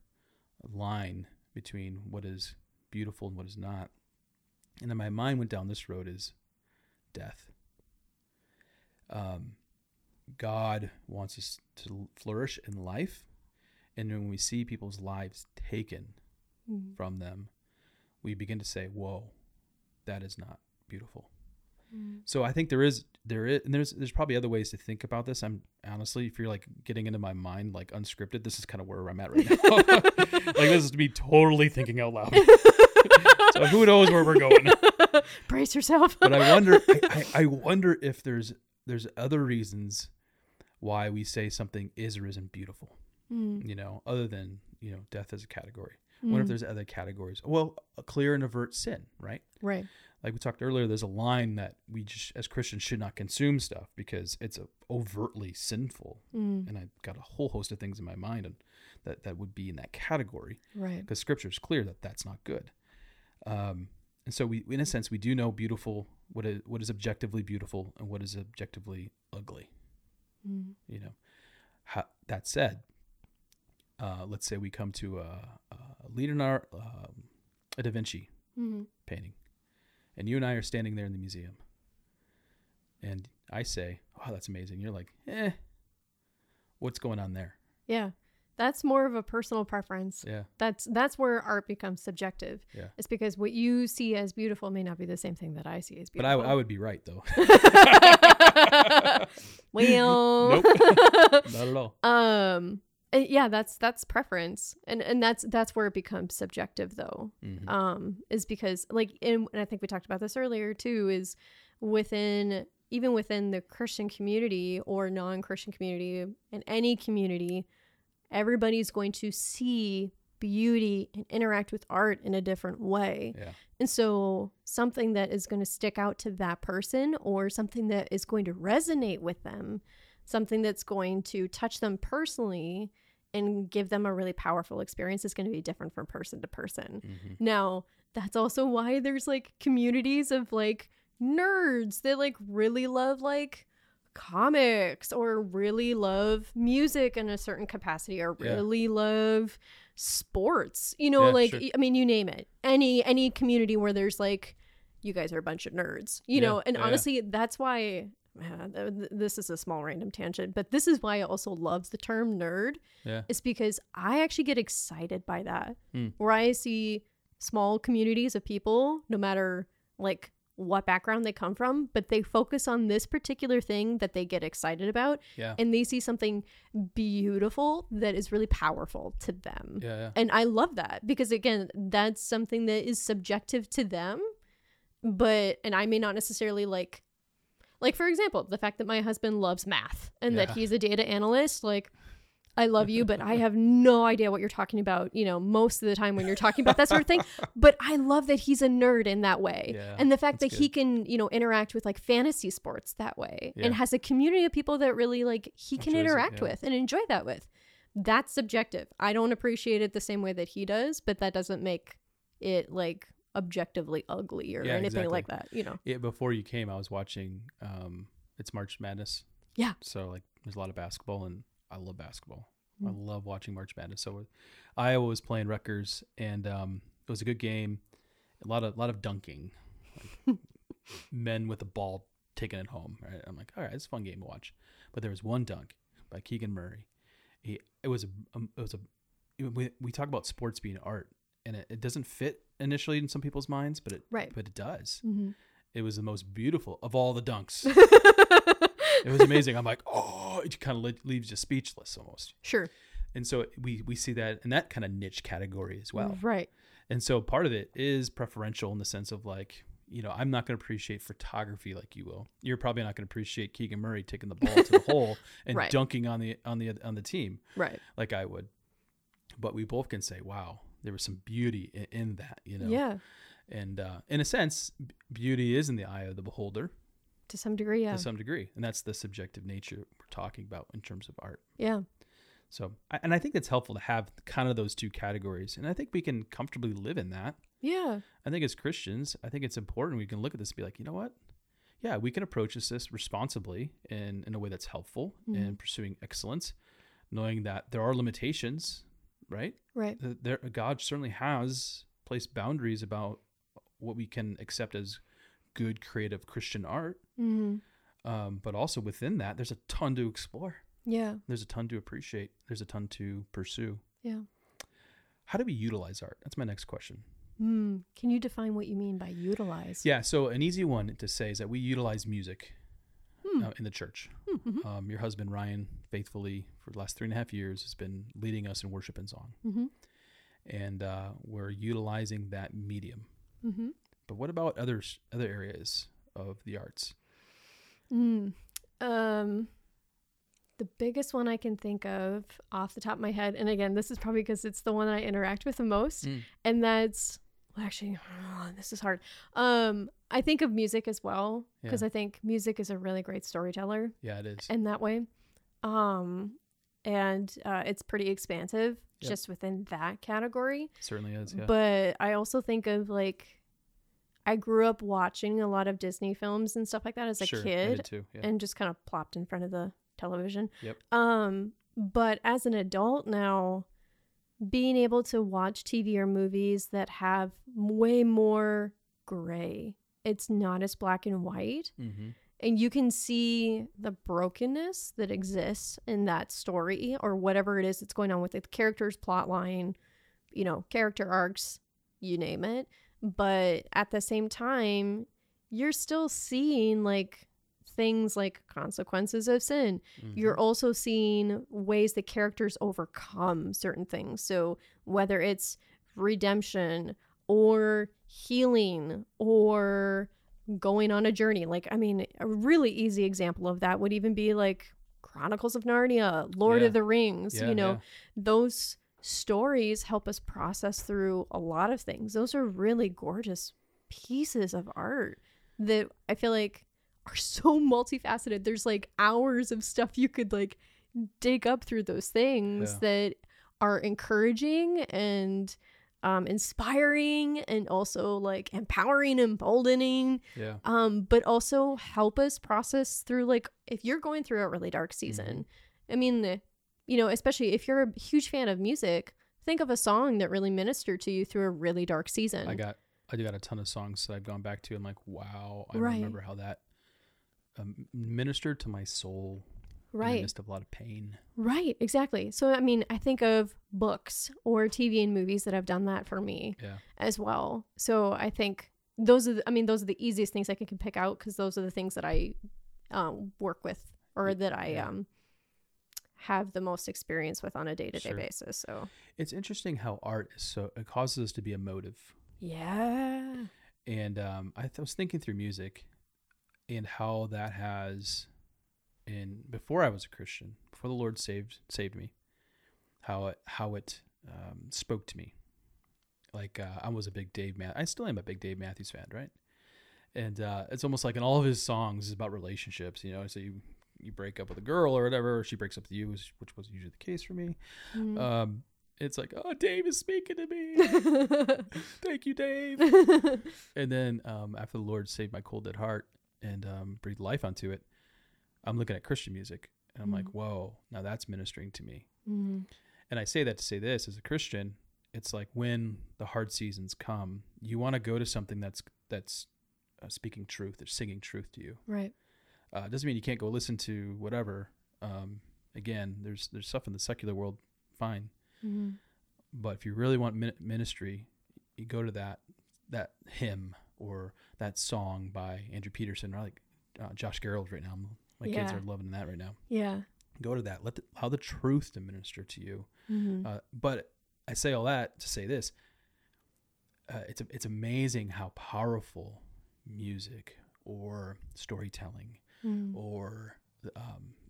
line between what is beautiful and what is not? And then my mind went down this road is death. God wants us to flourish in life. And when we see people's lives taken from them, we begin to say, whoa, that is not beautiful. So I think there's probably other ways to think about this. I'm honestly, if you're like getting into my mind, like unscripted, this is kind of where I'm at right now. Like this is me totally thinking out loud. So who knows where we're going? Brace yourself. But I wonder, I wonder if there's other reasons why we say something is or isn't beautiful, other than, death as a category. What if there's other categories? Well, a clear and overt sin, right? Right. Like we talked earlier, there's a line that we just, as Christians, should not consume stuff because it's overtly sinful. And I've got a whole host of things in my mind and that would be in that category. Right. Because Scripture is clear that that's not good. And so we, in a sense, we do know beautiful, what is objectively beautiful and what is objectively ugly. That said, let's say we come to a Leonardo, a Da Vinci painting, and you and I are standing there in the museum, and I say, "Wow, that's amazing." You're like, "Eh, what's going on there?" Yeah, That's more of a personal preference. Yeah. That's where art becomes subjective. Yeah. It's because what you see as beautiful may not be the same thing that I see as beautiful. But I would be right, though. Well. Nope. Not at all. Yeah, that's preference. And that's where it becomes subjective, though, mm-hmm. Is because, like, and I think we talked about this earlier, too, is even within the Christian community or non-Christian community, in any community, everybody's going to see beauty and interact with art in a different way. Yeah. And so something that is going to stick out to that person, or something that is going to resonate with them, something that's going to touch them personally and give them a really powerful experience, is going to be different from person to person. Mm-hmm. Now, that's also why there's like communities of like nerds that like really love like comics, or really love music in a certain capacity, or really love sports, you know, like, sure. I mean, you name it, any community where there's like, you guys are a bunch of nerds, you know, and honestly, that's why, this is a small random tangent, but this is why I also love the term nerd. Yeah. It's because I actually get excited by that, where I see small communities of people, no matter like what background they come from, but they focus on this particular thing that they get excited about, and they see something beautiful that is really powerful to them. And I love that, because again, that's something that is subjective to them, and I may not necessarily like, for example, the fact that my husband loves math and that he's a data analyst, like, I love you, but I have no idea what you're talking about, you know, most of the time when you're talking about that sort of thing. But I love that he's a nerd in that way. Yeah, and the fact that he can, you know, interact with like fantasy sports that way, and has a community of people that really like he can interact with and enjoy that with. That's subjective. I don't appreciate it the same way that he does, but that doesn't make it like objectively ugly or anything like that, you know. Yeah, before you came, I was watching, it's March Madness. Yeah. So like there's a lot of basketball, and I love basketball. I love watching March Madness. So Iowa was playing Rutgers, and it was a good game. A lot of dunking, like men with a ball taking it home. Right? I'm like, all right, it's a fun game to watch. But there was one dunk by Keegan Murray. We talk about sports being art, and it doesn't fit initially in some people's minds, but it does. Mm-hmm. It was the most beautiful of all the dunks. It was amazing. I'm like, oh, it kind of leaves you speechless almost. Sure. And so we see that in that kind of niche category as well. Right. And so part of it is preferential in the sense of like, you know, I'm not going to appreciate photography like you will. You're probably not going to appreciate Keegan Murray taking the ball to the hole and dunking on the team. Right. Like I would. But we both can say, wow, there was some beauty in that, you know? Yeah. And in a sense, beauty is in the eye of the beholder. To some degree, yeah. To some degree. And that's the subjective nature we're talking about in terms of art. Yeah. So, and I think it's helpful to have kind of those two categories. And I think we can comfortably live in that. Yeah. I think as Christians, I think it's important we can look at this and be like, you know what? Yeah, we can approach this responsibly and in a way that's helpful and pursuing excellence, knowing that there are limitations, right? Right. God certainly has placed boundaries about what we can accept as good creative Christian art, but also within that there's a ton to explore. Yeah, there's a ton to appreciate, there's a ton to pursue. Yeah. How do we utilize art? That's my next question. Can you define what you mean by utilize? Yeah, so an easy one to say is that we utilize music in the church. Mm-hmm. Your husband Ryan faithfully for the last 3.5 years has been leading us in worship and song, and we're utilizing that medium. But what about other areas of the arts? The biggest one I can think of off the top of my head, and again, this is probably because it's the one that I interact with the most, and that's, well, actually, this is hard. I think of music as well, because I think music is a really great storyteller. Yeah, it is. In that way. And it's pretty expansive just within that category. It certainly is, yeah. But I also think of like, I grew up watching a lot of Disney films and stuff like that as a kid. I did too, yeah. And just kind of plopped in front of the television. Yep. But as an adult now, being able to watch TV or movies that have way more gray, it's not as black and white. And you can see the brokenness that exists in that story or whatever it is that's going on with it. The characters, plot line, you know, character arcs, you name it. But at the same time, you're still seeing like things like consequences of sin. Mm-hmm. You're also seeing ways that characters overcome certain things. So whether it's redemption or healing or going on a journey, like, I mean, a really easy example of that would even be like Chronicles of Narnia, Lord of the Rings, those stories help us process through a lot of things. Those are really gorgeous pieces of art that I feel like are so multifaceted. There's like hours of stuff you could like dig up through those things that are encouraging and inspiring and also like empowering, emboldening, but also help us process through, like, if you're going through a really dark season, I mean, you know, especially if you're a huge fan of music, think of a song that really ministered to you through a really dark season. I got a ton of songs that I've gone back to and like, wow, I remember how that ministered to my soul. In the midst of a lot of pain. Right, exactly. So, I mean, I think of books or TV and movies that have done that for me as well. So I think those are the easiest things I can pick out because those are the things that I work with or that I have the most experience with on a day-to-day basis. So it's interesting how art is so, it causes us to be emotive. Yeah. And I was thinking through music and how that has... And before I was a Christian, before the Lord saved me, how it spoke to me. Like I was a big Dave Matthews. I still am a big Dave Matthews fan, right? And it's almost like in all of his songs is about relationships, you know. So you break up with a girl or whatever, or she breaks up with you, which was usually the case for me. Mm-hmm. It's like, oh, Dave is speaking to me. Thank you, Dave. And then after the Lord saved my cold dead heart and breathed life onto it, I'm looking at Christian music and I'm like, whoa, now that's ministering to me. Mm-hmm. And I say that to say this, as a Christian, it's like when the hard seasons come, you want to go to something that's speaking truth, that's singing truth to you. Right. Doesn't mean you can't go listen to whatever. Again, there's stuff in the secular world, fine. Mm-hmm. But if you really want ministry, you go to that hymn or that song by Andrew Peterson, or like Josh Garrels right now. My kids are loving that right now. Yeah. Go to that. Allow the truth to minister to you. Mm-hmm. But I say all that to say this. It's amazing how powerful music or storytelling or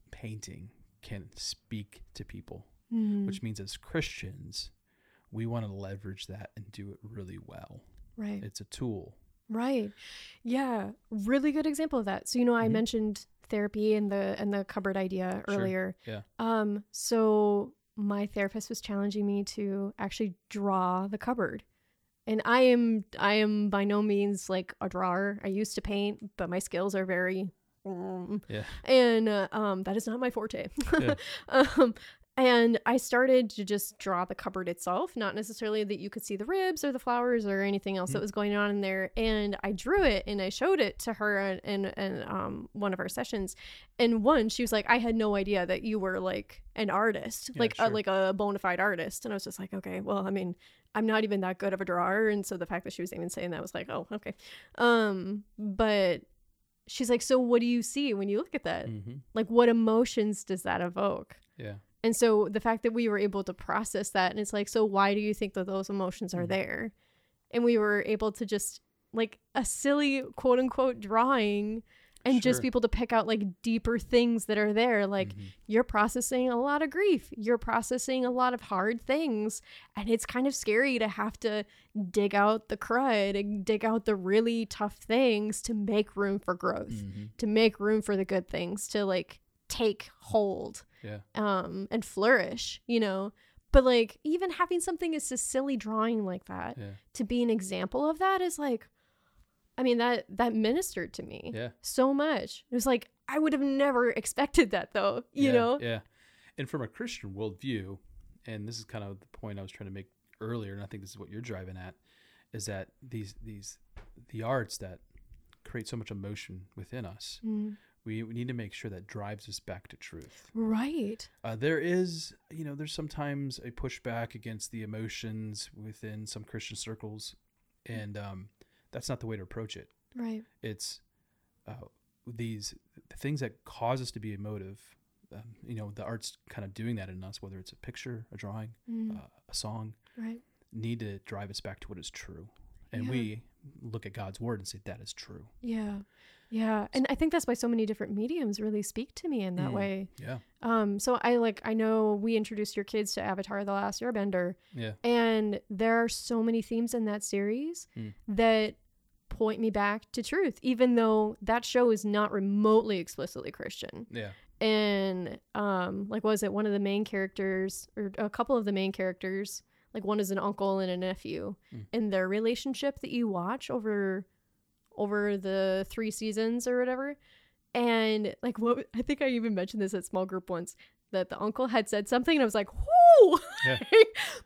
painting can speak to people, which means as Christians, we want to leverage that and do it really well. Right. It's a tool. Right. Yeah. Really good example of that. So, you know, I mentioned therapy and the cupboard idea earlier. Sure. Yeah. So my therapist was challenging me to actually draw the cupboard. And I am by no means like a drawer. I used to paint, but my skills are very and that is not my forte. And I started to just draw the cupboard itself, not necessarily that you could see the ribs or the flowers or anything else that was going on in there. And I drew it and I showed it to her in one of our sessions. And she was like, I had no idea that you were like an artist, like a bona fide artist. And I was just like, okay, well, I mean, I'm not even that good of a drawer. And so the fact that she was even saying that was like, oh, okay. But she's like, so what do you see when you look at that? Mm-hmm. Like, what emotions does that evoke? Yeah. And so the fact that we were able to process that, and it's like, so why do you think that those emotions are there? And we were able to just like a silly quote unquote drawing and just be able to pick out like deeper things that are there. Like you're processing a lot of grief, you're processing a lot of hard things. And it's kind of scary to have to dig out the crud and dig out the really tough things to make room for growth, to make room for the good things to like take hold. Yeah. And flourish, you know, but like even having something as a silly drawing like that to be an example of that is like, I mean, that ministered to me so much. It was like, I would have never expected that though, you know? Yeah. And from a Christian worldview, and this is kind of the point I was trying to make earlier, and I think this is what you're driving at, is that the arts that create so much emotion within us, we need to make sure that drives us back to truth. Right. There is, you know, there's sometimes a pushback against the emotions within some Christian circles, and that's not the way to approach it. Right. It's these things that cause us to be emotive. You know, the art's kind of doing that in us, whether it's a picture, a drawing, a song, right, need to drive us back to what is true. And we look at God's word and say, that is true. Yeah. Yeah. And I think that's why so many different mediums really speak to me in that way. Yeah. So I know we introduced your kids to Avatar: The Last Airbender. Yeah. And there are so many themes in that series that point me back to truth, even though that show is not remotely explicitly Christian. Yeah. And like, was it one of the main characters, or a couple of the main characters, like one is an uncle and a nephew, and their relationship that you watch over the 3 seasons or whatever. And like, what, I think I even mentioned this at small group once, that the uncle had said something and I was like, whoo, yeah.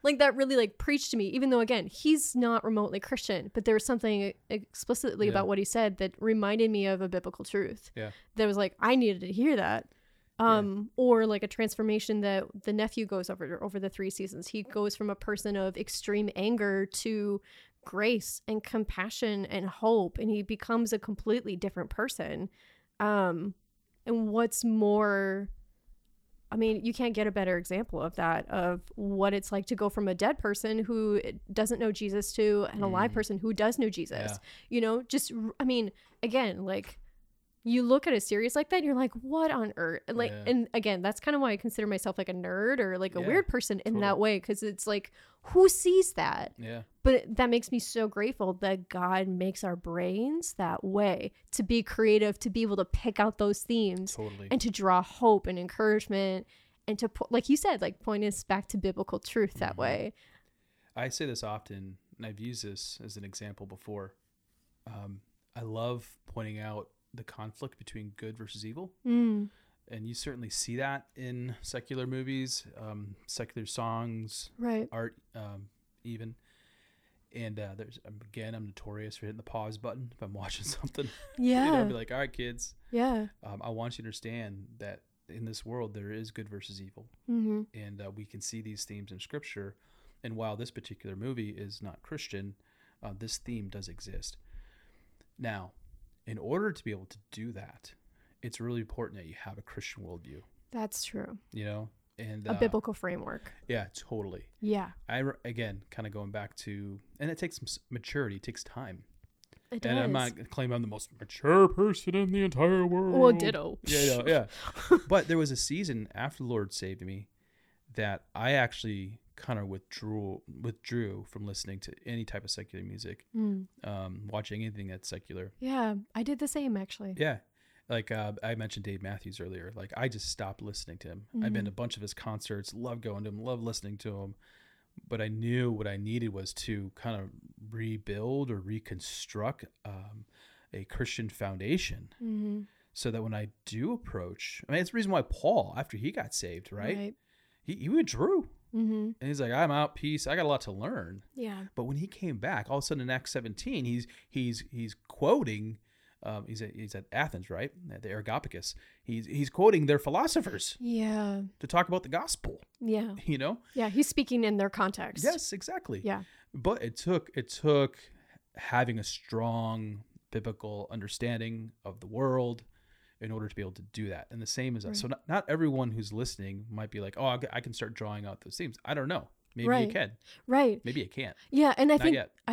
Like that really like preached to me, even though again, he's not remotely Christian, but there was something explicitly about what he said that reminded me of a biblical truth. Yeah. That was like, I needed to hear that. Or like a transformation that the nephew goes over the 3 seasons. He goes from a person of extreme anger to grace and compassion and hope, and he becomes a completely different person. And what's more, I mean, you can't get a better example of that, of what it's like to go from a dead person who doesn't know Jesus to an alive person who does know Jesus. Yeah. You know, just, I mean, again, like, you look at a series like that and you're like, what on earth? Like, and again, that's kind of why I consider myself like a nerd or like a weird person in that way. 'Cause it's like, who sees that? Yeah. But that makes me so grateful that God makes our brains that way, to be creative, to be able to pick out those themes and to draw hope and encouragement, and to, like you said, like point us back to biblical truth that way. I say this often, and I've used this as an example before. I love pointing out the conflict between good versus evil. And you certainly see that in secular movies, secular songs, art, even. And there's, again, I'm notorious for hitting the pause button if I'm watching something. Yeah. You know, I'll be like, all right, kids. Yeah. I want you to understand that in this world there is good versus evil. And we can see these themes in scripture. And while this particular movie is not Christian, this theme does exist. Now, in order to be able to do that, it's really important that you have a Christian worldview. That's true. You know, and a biblical framework. Yeah, totally. Yeah. Again, kind of going back to, and it takes some maturity, it takes time. It does. And I'm not claiming I'm the most mature person in the entire world. Well, ditto. Yeah, yeah, yeah. But there was a season after the Lord saved me that I actually kind of withdrew from listening to any type of secular music, watching anything that's secular. Yeah, I did the same, actually. Yeah, like I mentioned Dave Matthews earlier. Like, I just stopped listening to him. I've been to a bunch of his concerts, love going to him, love listening to him, but I knew what I needed was to kind of rebuild or reconstruct a Christian foundation, so that when I do approach, I mean, it's the reason why Paul, after he got saved, right? He withdrew. And he's like, I'm out, peace. I got a lot to learn. Yeah. But when he came back, all of a sudden in Acts 17, he's quoting, he's at Athens, right? At the Areopagus. He's quoting their philosophers. Yeah. To talk about the gospel. Yeah. You know? Yeah. He's speaking in their context. Yes, exactly. Yeah. But it took having a strong biblical understanding of the world in order to be able to do that. And the same as us. So not everyone who's listening might be like, oh, I can start drawing out those themes. I don't know. Maybe you can. Right. Maybe you can't. Yeah. And I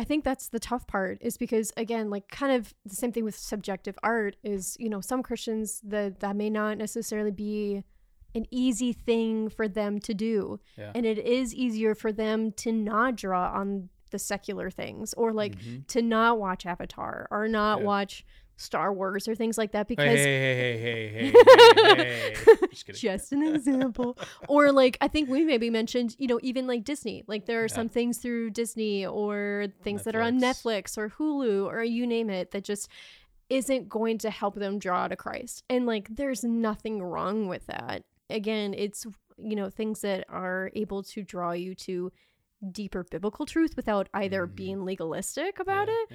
think that's the tough part, is because again, like kind of the same thing with subjective art is, you know, some Christians that may not necessarily be an easy thing for them to do. Yeah. And it is easier for them to not draw on the secular things, or like to not watch Avatar, or not watch Star Wars, or things like that, because hey. Just an example. Or like, I think we maybe mentioned, you know, even like Disney, like there are some things through Disney or things that are on Netflix or Hulu or you name it, that just isn't going to help them draw to Christ. And like, there's nothing wrong with that. Again, it's, you know, things that are able to draw you to deeper biblical truth without either being legalistic about it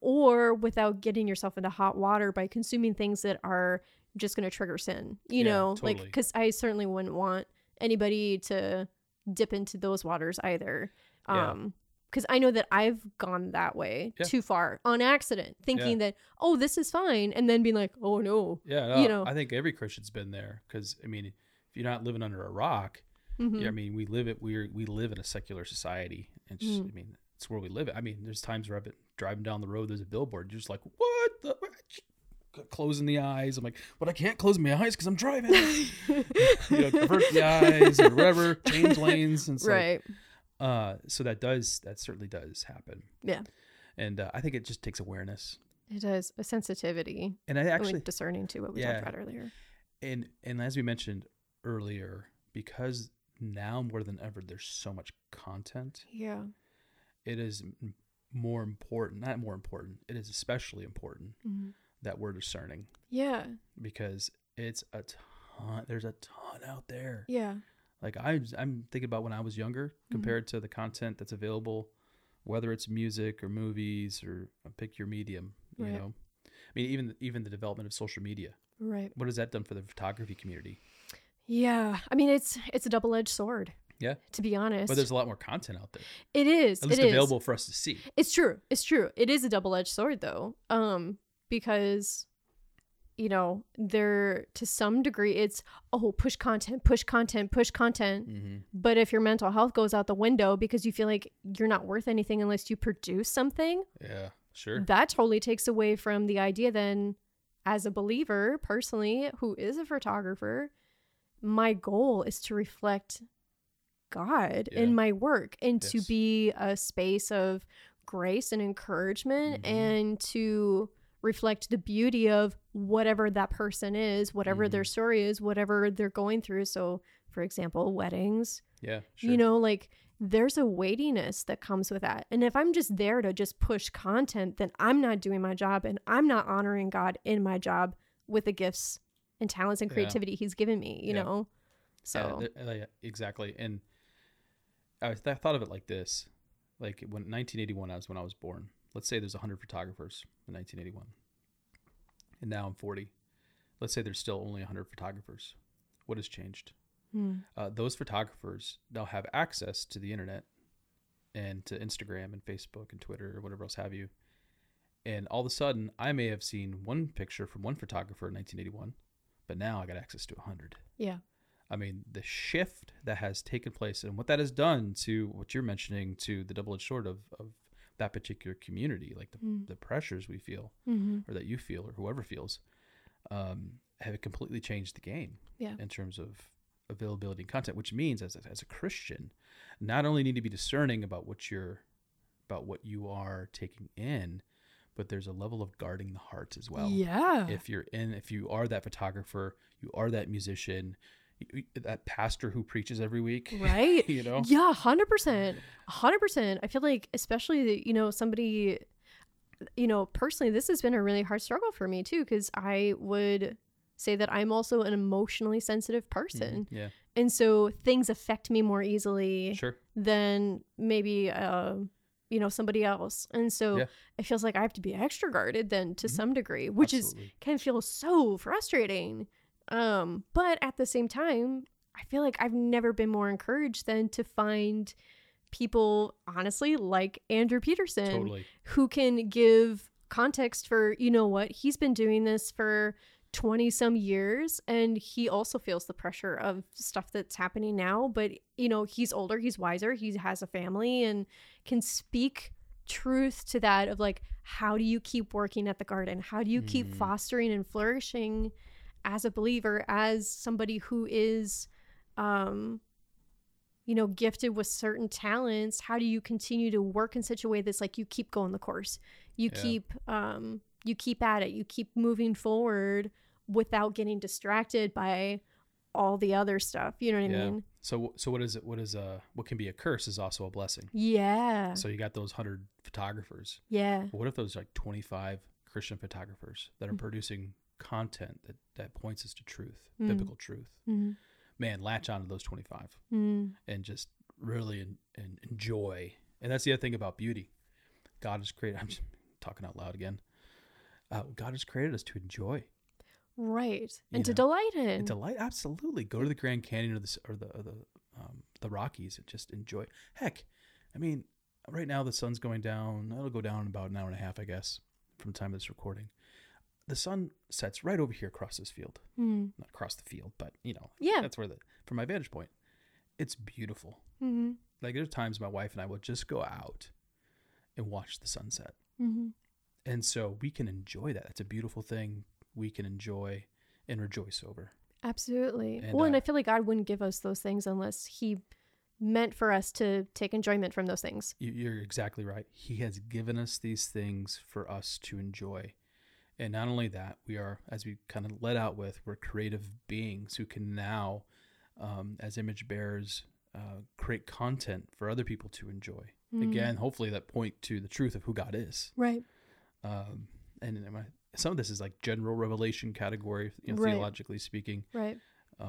or without getting yourself into hot water by consuming things that are just going to trigger sin, you know, totally. Like, because I certainly wouldn't want anybody to dip into those waters either. Because I know that I've gone that way too far on accident, thinking that, oh, this is fine. And then being like, oh, no. Yeah, no, you know, I think every Christian's been there because, I mean, if you're not living under a rock, yeah, I mean, we live in a secular society. And just, I mean, it's where we live. I mean, there's times where I've been driving down the road, there's a billboard. You're just like, what the? Closing the eyes. I'm like, but I can't close my eyes because I'm driving. Convert the eyes or whatever, change lanes. And so, right. So that certainly does happen. Yeah. And I think it just takes awareness. It does. A sensitivity. And I actually like discerning to what we talked about earlier. And as we mentioned earlier, because now more than ever, there's so much content. Yeah. It is it is especially important that we're discerning. Yeah. Because it's there's a ton out there. Yeah. Like I'm thinking about when I was younger compared to the content that's available, whether it's music or movies or pick your medium, you know. I mean, even the development of social media. Right. What has that done for the photography community? Yeah. I mean, it's a double-edged sword. Yeah. To be honest. But there's a lot more content out there. It is. At least available for us to see. It's true. It's true. It is a double-edged sword though. Because you know, there to some degree it's, oh, push content. Mm-hmm. But if your mental health goes out the window because you feel like you're not worth anything unless you produce something. Yeah, sure. That totally takes away from the idea then, as a believer personally, who is a photographer, my goal is to reflect God in my work and to be a space of grace and encouragement and to reflect the beauty of whatever that person is, whatever their story is, whatever they're going through. So, for example, weddings. Yeah, sure. You know, like there's a weightiness that comes with that. And if I'm just there to just push content, then I'm not doing my job and I'm not honoring God in my job with the gifts and talents and creativity he's given me, you know? So. Yeah, exactly. And I thought of it like this. Like when 1981 was when I was born. Let's say there's 100 photographers in 1981, and now I'm 40. Let's say there's still only 100 photographers. What has changed? Those photographers now have access to the internet and to Instagram and Facebook and Twitter or whatever else have you. And all of a sudden, I may have seen one picture from one photographer in 1981, but now I got access to 100. Yeah. I mean, the shift that has taken place and what that has done to what you're mentioning, to the double-edged sword of that particular community, like the pressures we feel or that you feel or whoever feels, have completely changed the game in terms of availability and content, which means as a Christian, not only need to be discerning about what you are taking in, but there's a level of guarding the heart as well. Yeah. If you are that photographer, you are that musician, that pastor who preaches every week, right? You know, yeah, 100%. I feel like, especially, you know, somebody, you know, personally, this has been a really hard struggle for me too, because I would say that I'm also an emotionally sensitive person, yeah, and so things affect me more easily, sure, than maybe you know, somebody else. And so it feels like I have to be extra guarded then to some degree, which can feel so frustrating. But at the same time, I feel like I've never been more encouraged than to find people, honestly, like Andrew Peterson, totally, who can give context for, you know what, he's been doing this for 20 some years and he also feels the pressure of stuff that's happening now, but you know, he's older, he's wiser, he has a family and can speak truth to that of like, how do you keep working at the garden? How do you keep fostering and flourishing as a believer, as somebody who is, you know, gifted with certain talents? How do you continue to work in such a way that's like, you keep going the course, you keep at it, you keep moving forward without getting distracted by all the other stuff. You know what I mean? So what can be a curse is also a blessing. Yeah. So you got those 100 photographers. Yeah. But what if those like 25 Christian photographers that are producing content that points us to truth, biblical truth, man, latch onto those 25 and just really enjoy. And that's the other thing about beauty. God has created, talking out loud again. God has created us to enjoy. Right. And to delight in. And delight, absolutely. Go to the Grand Canyon or the Rockies and just enjoy. Heck, I mean, right now the sun's going down. It'll go down in about an hour and a half, I guess, from the time of this recording. The sun sets right over here across this field. Mm. Not across the field, but, that's where from my vantage point, it's beautiful. Mm-hmm. Like, there are times my wife and I will just go out and watch the sunset. Mm-hmm. And so we can enjoy that. It's a beautiful thing we can enjoy and rejoice over. Absolutely. And, and I feel like God wouldn't give us those things unless he meant for us to take enjoyment from those things. You're exactly right. He has given us these things for us to enjoy. And not only that, we are, as we kind of led out with, we're creative beings who can now, as image bearers, create content for other people to enjoy. Mm. Again, hopefully that point to the truth of who God is. Right. And some of this is like general revelation category, right. Theologically speaking. Right.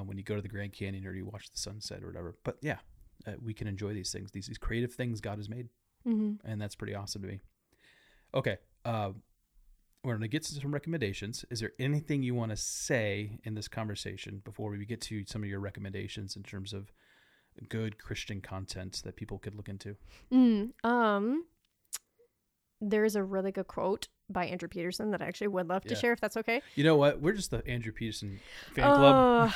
When you go to the Grand Canyon or you watch the sunset or whatever. But yeah, we can enjoy these things, these creative things God has made. Mm-hmm. And that's pretty awesome to me. Okay. We're going to get to some recommendations. Is there anything you want to say in this conversation before we get to some of your recommendations in terms of good Christian content that people could look into? There's a really good quote by Andrew Peterson that I actually would love to share, if that's okay. You know what? We're just the Andrew Peterson fan club.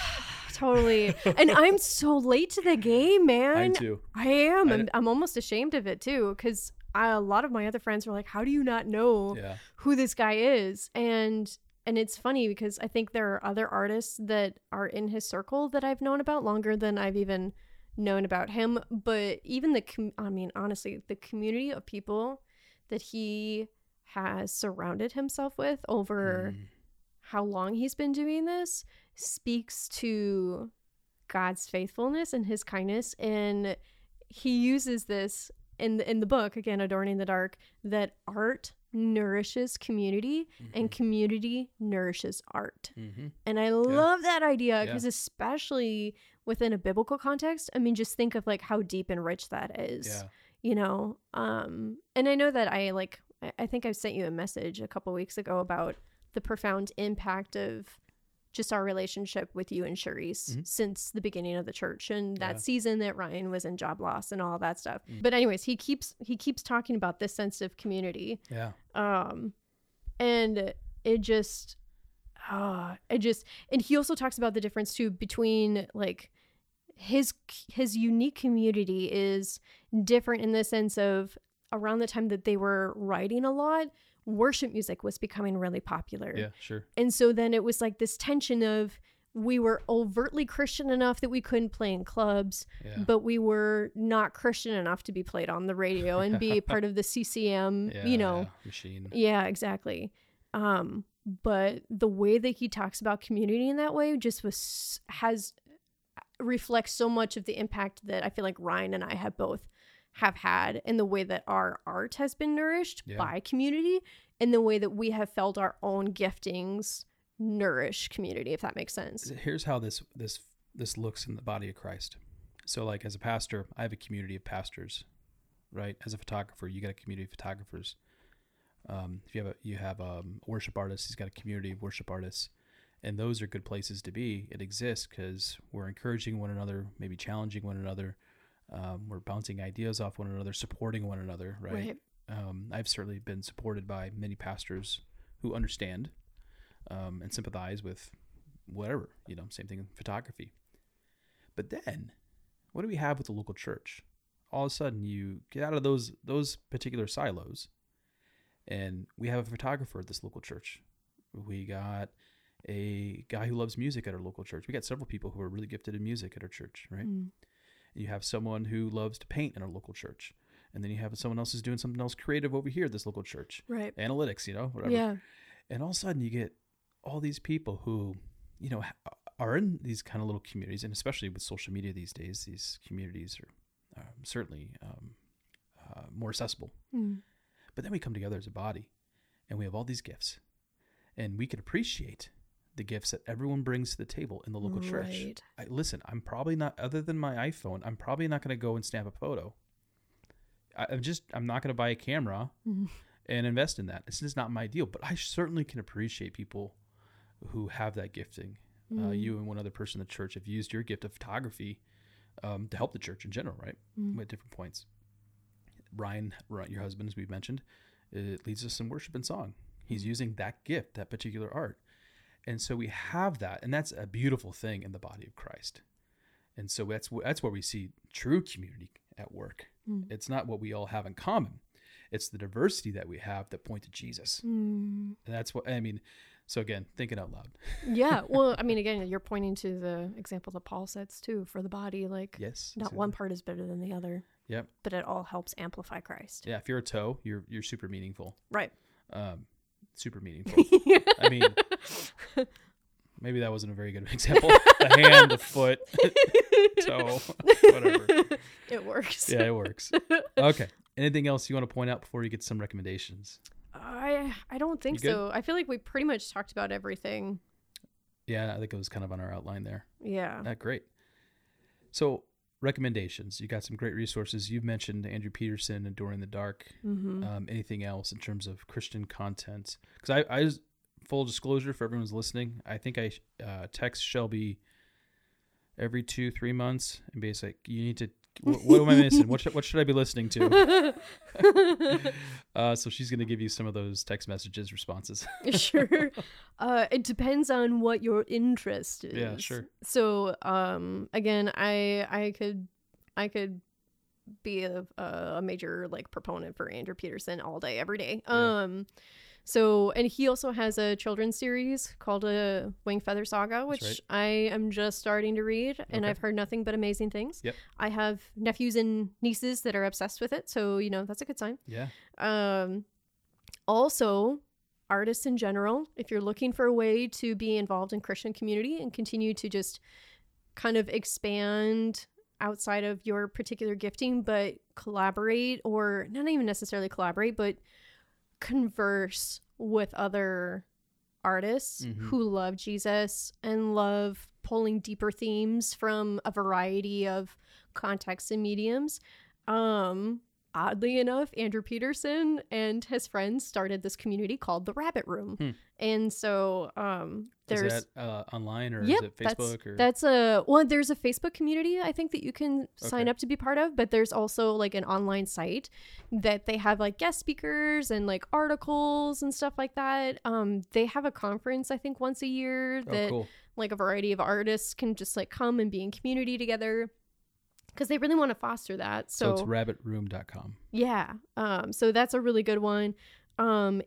Totally. And I'm so late to the game, man. I too. I am. I'm almost ashamed of it, too, because a lot of my other friends were like, how do you not know who this guy is? And it's funny because I think there are other artists that are in his circle that I've known about longer than I've even known about him. But even the community of people that he has surrounded himself with over how long he's been doing this speaks to God's faithfulness and his kindness. And he uses this in the book, again, Adorning the Dark, that art nourishes community and community nourishes art. Mm-hmm. And I love that idea because especially within a biblical context, I mean, just think of like how deep and rich that is, and I know that I think I sent you a message a couple weeks ago about the profound impact of just our relationship with you and Charisse since the beginning of the church and that season that Ryan was in job loss and all that stuff. But anyways, he keeps talking about this sense of community. Yeah. And it just, and he also talks about the difference too between like his unique community is different in the sense of around the time that they were writing a lot, worship music was becoming really popular. Yeah, sure. And so then it was like this tension of we were overtly Christian enough that we couldn't play in clubs, but we were not Christian enough to be played on the radio and be part of the CCM, machine. Yeah, exactly. But the way that he talks about community in that way just reflects so much of the impact that I feel like Ryan and I have both have had in the way that our art has been nourished by community and the way that we have felt our own giftings nourish community, if that makes sense. Here's how this looks in the body of Christ. So like as a pastor, I have a community of pastors, right? As a photographer, you got a community of photographers. If you have a worship artist, he's got a community of worship artists, and those are good places to be. It exists because we're encouraging one another, maybe challenging one another. We're bouncing ideas off one another, supporting one another, right? I've certainly been supported by many pastors who understand and sympathize with whatever, same thing in photography. But then, what do we have with the local church? All of a sudden, you get out of those particular silos, and we have a photographer at this local church. We got a guy who loves music at our local church. We got several people who are really gifted in music at our church, right? Mm. You have someone who loves to paint in our local church. And then you have someone else who's doing something else creative over here at this local church. Right. Analytics, whatever. Yeah. And all of a sudden you get all these people who, are in these kind of little communities. And especially with social media these days, these communities are certainly more accessible. Mm. But then we come together as a body and we have all these gifts. And we can appreciate the gifts that everyone brings to the table in the local church. Listen, I'm probably not, other than my iPhone, I'm probably not going to go and snap a photo. I'm not going to buy a camera and invest in that. It's just not my deal, but I certainly can appreciate people who have that gifting. Mm-hmm. You and one other person in the church have used your gift of photography to help the church in general, right? Mm-hmm. At different points. Ryan, your husband, as we've mentioned, it leads us in worship and song. He's using that gift, that particular art. And so we have that, and that's a beautiful thing in the body of Christ. And so that's where we see true community at work. Mm. It's not what we all have in common. It's the diversity that we have that point to Jesus. Mm. And that's what, I mean, so again, thinking out loud. Yeah. Well, I mean, again, you're pointing to the example that Paul sets too, for the body, like yes, not exactly. One part is better than the other. Yep. But it all helps amplify Christ. Yeah. If you're a toe, you're super meaningful. Right. Super meaningful. I mean, maybe that wasn't a very good example. The hand, the foot, toe, whatever. It works. Yeah, it works. Okay. Anything else you want to point out before you get some recommendations? I don't think so. I feel like we pretty much talked about everything. Yeah, I think it was kind of on our outline there. Yeah. Great. So recommendations. You got some great resources. You've mentioned Andrew Peterson and Adorning the Dark. Mm-hmm. Anything else in terms of Christian content? Because I full disclosure for everyone's listening, I think I text Shelby every 2-3 months and be like, you need to, what am I missing? What should I be listening to? So she's going to give you some of those text messages, responses. Sure. It depends on what your interest is. Yeah, sure. So, again, I could be a major like proponent for Andrew Peterson all day, every day. Yeah. So, and he also has a children's series called Wingfeather Saga, which right. I am just starting to read, and okay. I've heard nothing but amazing things. Yep. I have nephews and nieces that are obsessed with it, so, you know, that's a good sign. Yeah. Also, artists in general, if you're looking for a way to be involved in Christian community and continue to just kind of expand outside of your particular gifting, but collaborate, or not even necessarily collaborate, but converse with other artists mm-hmm. who love Jesus and love pulling deeper themes from a variety of contexts and mediums. Oddly enough, Andrew Peterson and his friends started this community called The Rabbit Room. Hmm. And so there's... Is that online or yep, is it Facebook? Well, there's a Facebook community, I think, that you can sign up to be part of. But there's also like an online site that they have like guest speakers and like articles and stuff like that. They have a conference, I think, once a year that cool. like a variety of artists can just like come and be in community together. Because they really want to foster that. So it's rabbitroom.com. Yeah. So that's a really good one.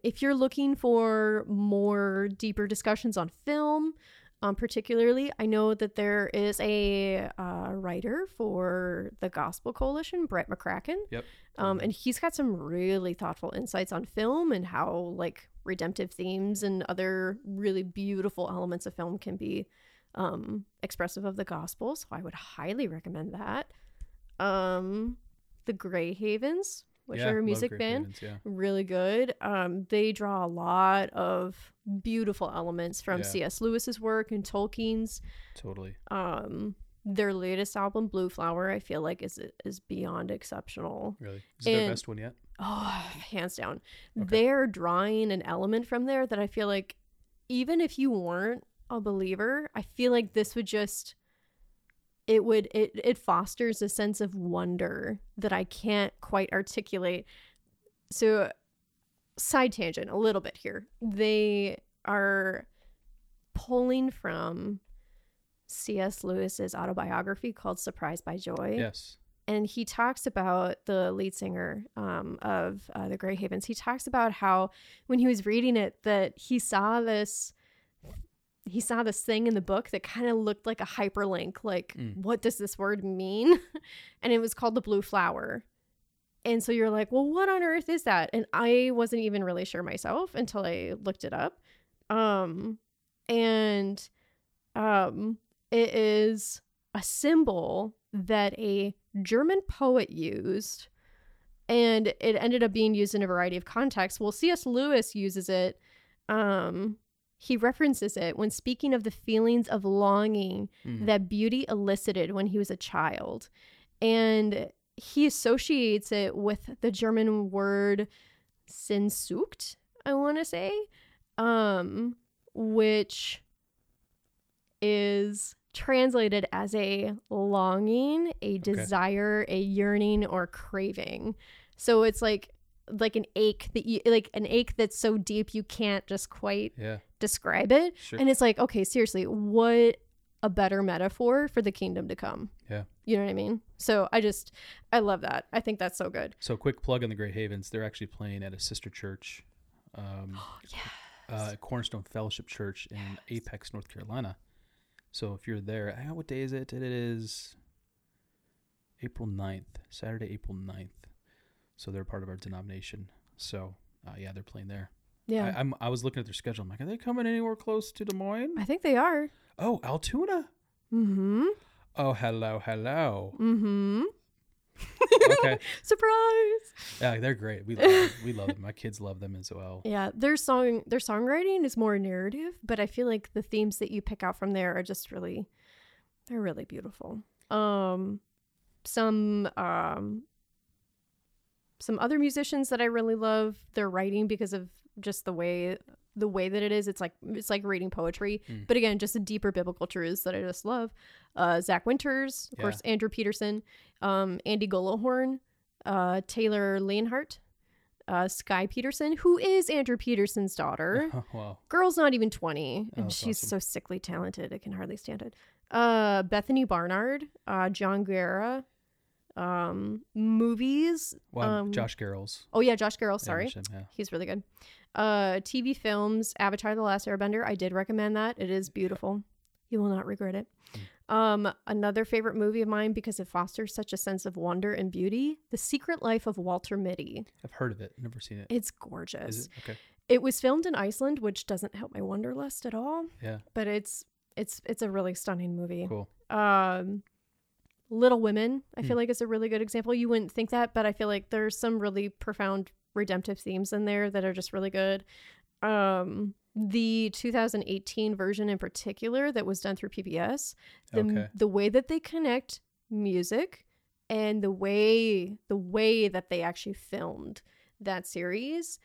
If you're looking for more deeper discussions on film, particularly, I know that there is a writer for the Gospel Coalition, Brett McCracken. Yep. And he's got some really thoughtful insights on film and how like redemptive themes and other really beautiful elements of film can be expressive of the gospel, so I would highly recommend that. The Gray Havens, which are a music band, really good. They draw a lot of beautiful elements from C.S. Lewis's work and Tolkien's. Totally. Their latest album, Blue Flower, I feel like is beyond exceptional. Really? Is it their best one yet? Oh, hands down. Okay. They're drawing an element from there that I feel like even if you weren't a believer, I feel like this would just it fosters a sense of wonder that I can't quite articulate. So, side tangent a little bit here. They are pulling from C.S. Lewis's autobiography called Surprised by Joy. Yes. And he talks about the lead singer of the Grey Havens. He talks about how when he was reading it that he saw this thing in the book that kind of looked like a hyperlink, like, what does this word mean? And it was called the Blue Flower. And so you're like, well, what on earth is that? And I wasn't even really sure myself until I looked it up. It is a symbol that a German poet used, and it ended up being used in a variety of contexts. Well, C.S. Lewis uses it, he references it when speaking of the feelings of longing that beauty elicited when he was a child. And he associates it with the German word Sinsucht, I want to say, which is translated as a longing, a desire, a yearning, or craving. So it's like an ache that you, like an ache that's so deep you can't just quite describe it. Sure. And it's like, okay, seriously, what a better metaphor for the kingdom to come. Yeah. You know what I mean? So I love that. I think that's so good. So quick plug on the Gray Havens. They're actually playing at a sister church, Cornerstone Fellowship Church in Apex, North Carolina. So if you're there, what day is it? It is April 9th, Saturday, April 9th. So they're part of our denomination. So they're playing there. Yeah. I was looking at their schedule. I'm like, are they coming anywhere close to Des Moines? I think they are. Oh, Altoona. Mm-hmm. Oh, hello. Mm-hmm. Okay. Surprise. Yeah, they're great. We love them. My kids love them as well. Yeah, their songwriting is more narrative, but I feel like the themes that you pick out from there are just really, they're really beautiful. Some other musicians that I really love their writing because of just the way that it is. It's like reading poetry, but again, just the deeper biblical truths that I just love. Zach Winters, of course, Andrew Peterson, Andy Golohorn, Taylor Lanehart, Skye Peterson, who is Andrew Peterson's daughter. Wow. Girl's not even 20, and she's awesome. So sickly talented. I can hardly stand it. Bethany Barnard, John Guerra, movies. Well, Josh Garrels. Oh yeah, Josh Garrels. Sorry, he's really good. TV films, Avatar: The Last Airbender. I did recommend that. It is beautiful. You will not regret it. Another favorite movie of mine because it fosters such a sense of wonder and beauty, The Secret Life of Walter Mitty. I've heard of it. Never seen it. It's gorgeous. Is it? Okay. It was filmed in Iceland, which doesn't help my wanderlust at all. Yeah. But it's a really stunning movie. Cool. Little Women, I feel like, is a really good example. You wouldn't think that, but I feel like there's some really profound redemptive themes in there that are just really good. The 2018 version in particular that was done through PBS, the way that they connect music and the way that they actually filmed that series,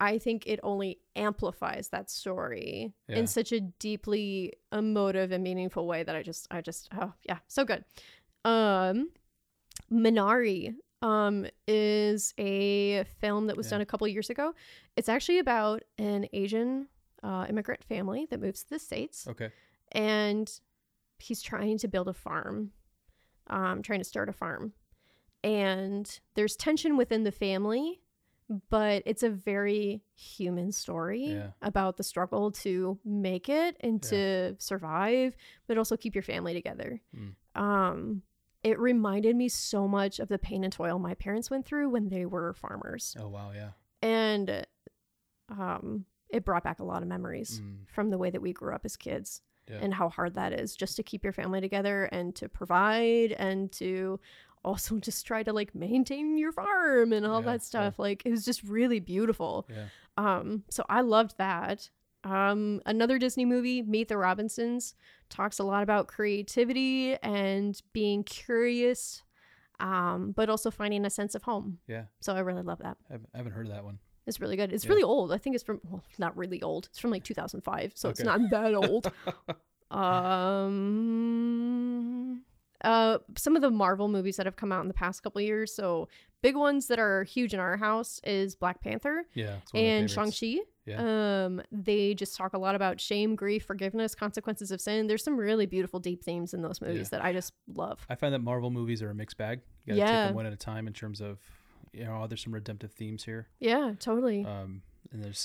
I think it only amplifies that story in such a deeply emotive and meaningful way that I just so good. Minari is a film that was done a couple of years ago. It's actually about an Asian immigrant family that moves to the States. Okay. And he's trying to build a farm, trying to start a farm. And there's tension within the family, but it's a very human story about the struggle to make it and to survive, but also keep your family together. It reminded me so much of the pain and toil my parents went through when they were farmers. Oh, wow. Yeah. And it brought back a lot of memories from the way that we grew up as kids and how hard that is just to keep your family together and to provide and to also just try to like maintain your farm and all that stuff. Yeah. Like it was just really beautiful. Yeah. So I loved that. Another Disney movie, Meet the Robinsons, talks a lot about creativity and being curious, but also finding a sense of home. Yeah. So I really love that. I haven't heard of that one. It's really good. It's really old. I think it's from, well, not really old. It's from like 2005, so it's not that old. Some of the Marvel movies that have come out in the past couple of years. So big ones that are huge in our house is Black Panther and Shang-Chi. Yeah. They just talk a lot about shame, grief, forgiveness, consequences of sin. There's some really beautiful, deep themes in those movies that I just love. I find that Marvel movies are a mixed bag. You gotta take them one at a time in terms of, you know, there's some redemptive themes here. Yeah, totally. And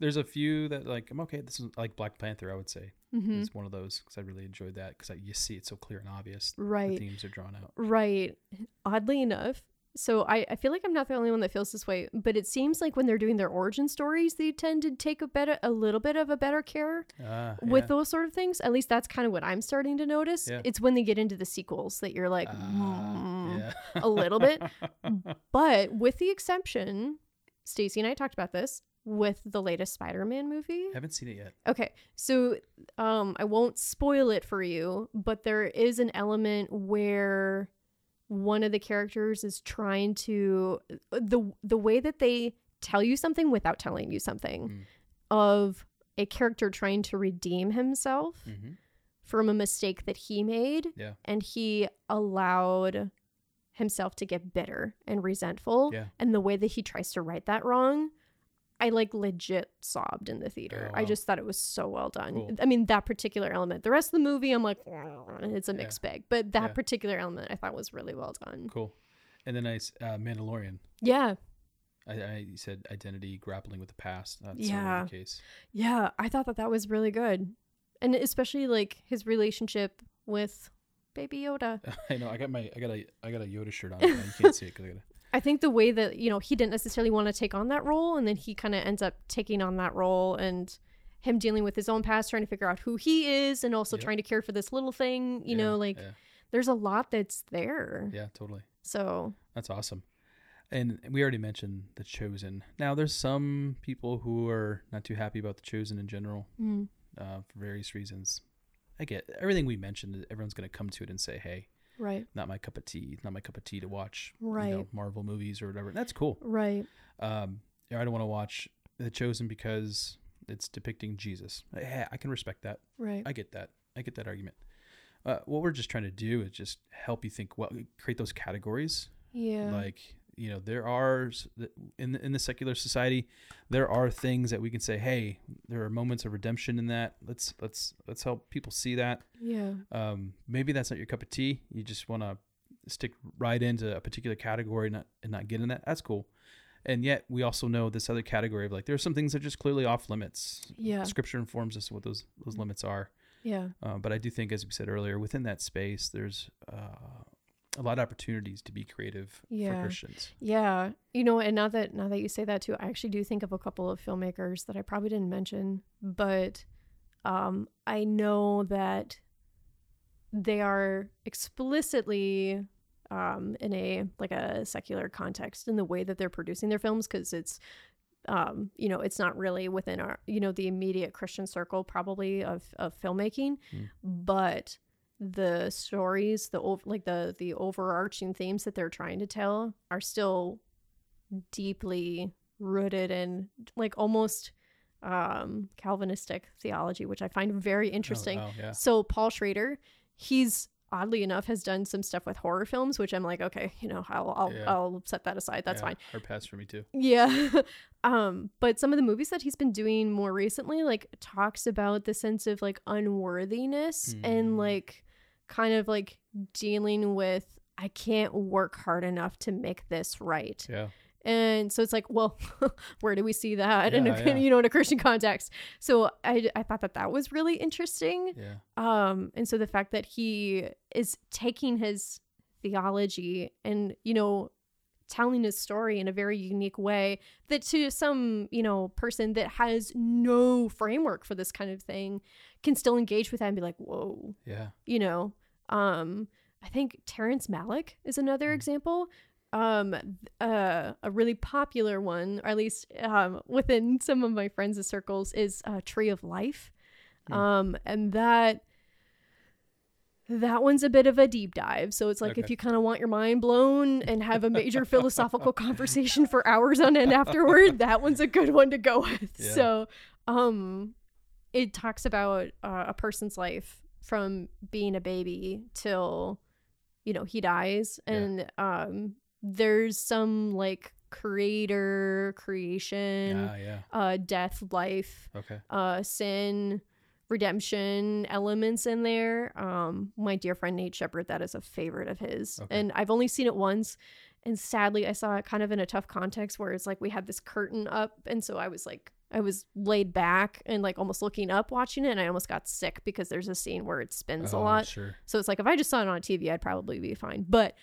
there's a few that like, I'm okay. This is like Black Panther, I would say. Mm-hmm. It's one of those because I really enjoyed that because you see it's so clear and obvious. Right. The themes are drawn out. Right. Oddly enough. So I feel like I'm not the only one that feels this way, but it seems like when they're doing their origin stories, they tend to take a little bit of a better care with those sort of things. At least that's kind of what I'm starting to notice. Yeah. It's when they get into the sequels that you're like, a little bit. But with the exception, Stacey and I talked about this, with the latest Spider-Man movie. I haven't seen it yet. Okay. So I won't spoil it for you, but there is an element where one of the characters is trying to, the way that they tell you something without telling you something, of a character trying to redeem himself from a mistake that he made. Yeah. And he allowed himself to get bitter and resentful. Yeah. And the way that he tries to right that wrong, I like legit sobbed in the theater. Oh, wow. I just thought it was so well done. Cool. I mean, that particular element. The rest of the movie, I'm like, it's a mixed bag. But that particular element I thought was really well done. Cool. And then I, Mandalorian. Yeah. I said identity, grappling with the past. That's the case. Yeah. I thought that that was really good. And especially like his relationship with Baby Yoda. I know. I got a Yoda shirt on. You can't see it because I got it. I think the way that, you know, he didn't necessarily want to take on that role, and then he kind of ends up taking on that role, and him dealing with his own past, trying to figure out who he is, and also trying to care for this little thing, you know, like there's a lot that's there. Yeah, totally. So that's awesome. And we already mentioned The Chosen. Now there's some people who are not too happy about The Chosen in general for various reasons. I get everything we mentioned. Everyone's going to come to it and say, hey. Right. Not my cup of tea. Not my cup of tea to watch you know, Marvel movies or whatever. That's cool. Right. I don't want to watch The Chosen because it's depicting Jesus. Yeah, I can respect that. Right. I get that. I get that argument. What we're just trying to do is just help you think, well, create those categories. Yeah. Like, you know, there are, in the secular society, there are things that we can say, hey, there are moments of redemption in that. Let's help people see that. Yeah. Maybe that's not your cup of tea. You just want to stick right into a particular category and not get in that. That's cool. And yet we also know this other category of like, there are some things that are just clearly off limits. Yeah. Scripture informs us what those limits are. Yeah. But I do think, as we said earlier, within that space, there's, a lot of opportunities to be creative for Christians. Yeah. You know, and now that you say that too, I actually do think of a couple of filmmakers that I probably didn't mention, but I know that they are explicitly in a secular context in the way that they're producing their films, because it's you know, it's not really within our, you know, the immediate Christian circle probably of filmmaking, but the stories, the overarching themes that they're trying to tell are still deeply rooted in like almost Calvinistic theology, which I find very interesting. Oh, yeah. So Paul Schrader, he's oddly enough has done some stuff with horror films, which I'm like, okay, you know, I'll set that aside. That's fine. Hard pass for me too. Yeah. But some of the movies that he's been doing more recently, like talks about the sense of like unworthiness and like, kind of like dealing with, I can't work hard enough to make this right. Yeah. And so it's like, well, where do we see that you know, in a Christian context? So I thought that was really interesting. Yeah. And so the fact that he is taking his theology and, you know, telling his story in a very unique way that to some, you know, person that has no framework for this kind of thing can still engage with that and be like, whoa. Yeah. You know, I think Terrence Malick is another example. A really popular one, or at least within some of my friends' circles, is Tree of Life. And that one's a bit of a deep dive. So it's like, if you kind of want your mind blown and have a major philosophical conversation for hours on end afterward, that one's a good one to go with. Yeah. So it talks about a person's life from being a baby till, you know, he dies. And there's some like creation, death, life, sin, redemption elements in there. My dear friend Nate Shepherd, that is a favorite of his. Okay. And I've only seen it once, and sadly I saw it kind of in a tough context where it's like we had this curtain up, and so I was laid back and like almost looking up watching it, and I almost got sick because there's a scene where it spins a lot. Sure. So it's like if I just saw it on TV, I'd probably be fine. But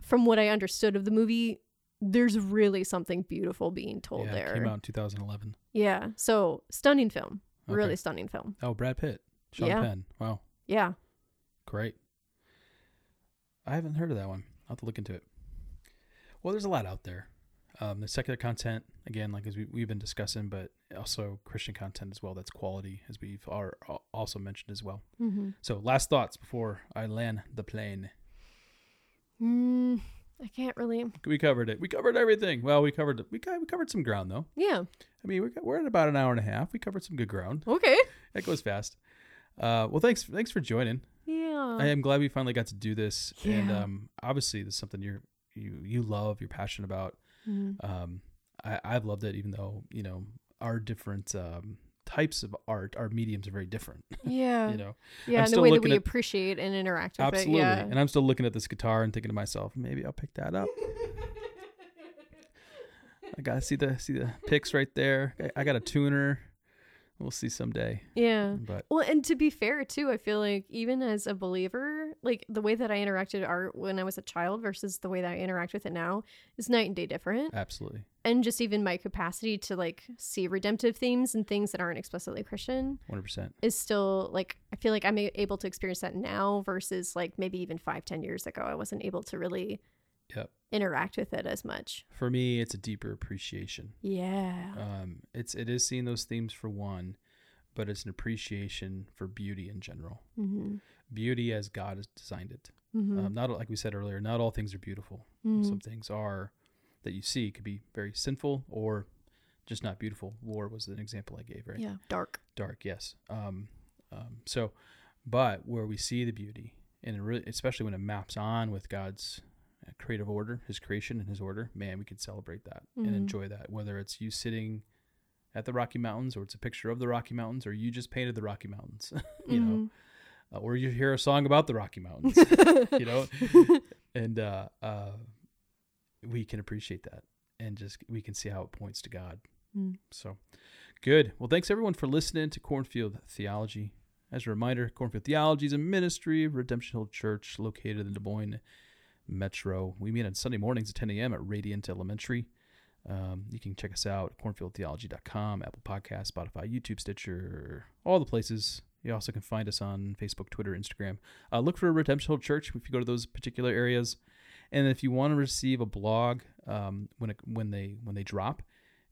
from what I understood of the movie, there's really something beautiful being told there. It came out in 2011. Yeah. So stunning film. Okay. Really stunning film. Oh, Brad Pitt. Sean Penn. Wow. Yeah. Great. I haven't heard of that one. I'll have to look into it. Well, there's a lot out there. The secular content, again, like as we've been discussing, but also Christian content as well. That's quality, as we've also mentioned as well. Mm-hmm. So last thoughts before I land the plane. I can't really. We covered it. We covered everything. Well, we covered some ground, though. Yeah. I mean, we're at about an hour and a half. We covered some good ground. Okay. That goes fast. Well, thanks for joining. Yeah. I am glad we finally got to do this. Yeah. And obviously, this is something you love, you're passionate about. Mm-hmm. I've loved it, even though, you know, our different types of art, our mediums are very different. Yeah. You know? Yeah, in the way that we appreciate and interact with it. Absolutely. Yeah. And I'm still looking at this guitar and thinking to myself, maybe I'll pick that up. I got to see the picks right there. I got a tuner. We'll see someday. Yeah. But. Well, and to be fair, too, I feel like even as a believer, like the way that I interacted with art when I was a child versus the way that I interact with it now is night and day different. Absolutely. And just even my capacity to like see redemptive themes and things that aren't explicitly Christian 100% is still like, I feel like I'm able to experience that now versus like maybe even 5-10 years ago, I wasn't able to really interact with it as much. For me, it's a deeper appreciation. Yeah. It is seeing those themes for one, but it's an appreciation for beauty in general. Mm-hmm. Beauty as God has designed it. Mm-hmm. Not like we said earlier, not all things are beautiful. Mm-hmm. Some things are that you see could be very sinful or just not beautiful. War was an example I gave, right? Yeah. Dark. Yes. So, but where we see the beauty, and it really, especially when it maps on with God's creative order, his creation and his order, man, we could celebrate that and enjoy that, whether it's you sitting at the Rocky Mountains or it's a picture of the Rocky Mountains or you just painted the Rocky Mountains, you know, or you hear a song about the Rocky Mountains, you know, and we can appreciate that and just we can see how it points to God. So good. Well, thanks everyone for listening to Cornfield Theology. As a reminder, Cornfield Theology is a ministry of Redemption Hill Church located in the Des Moines Metro. We meet on Sunday mornings at 10 a.m. at Radiant Elementary. You can check us out at cornfieldtheology.com, Apple Podcasts, Spotify, YouTube, Stitcher, all the places. You also can find us on Facebook, Twitter, Instagram. Look for Redemption Hill Church if you go to those particular areas. And if you want to receive a blog when they drop,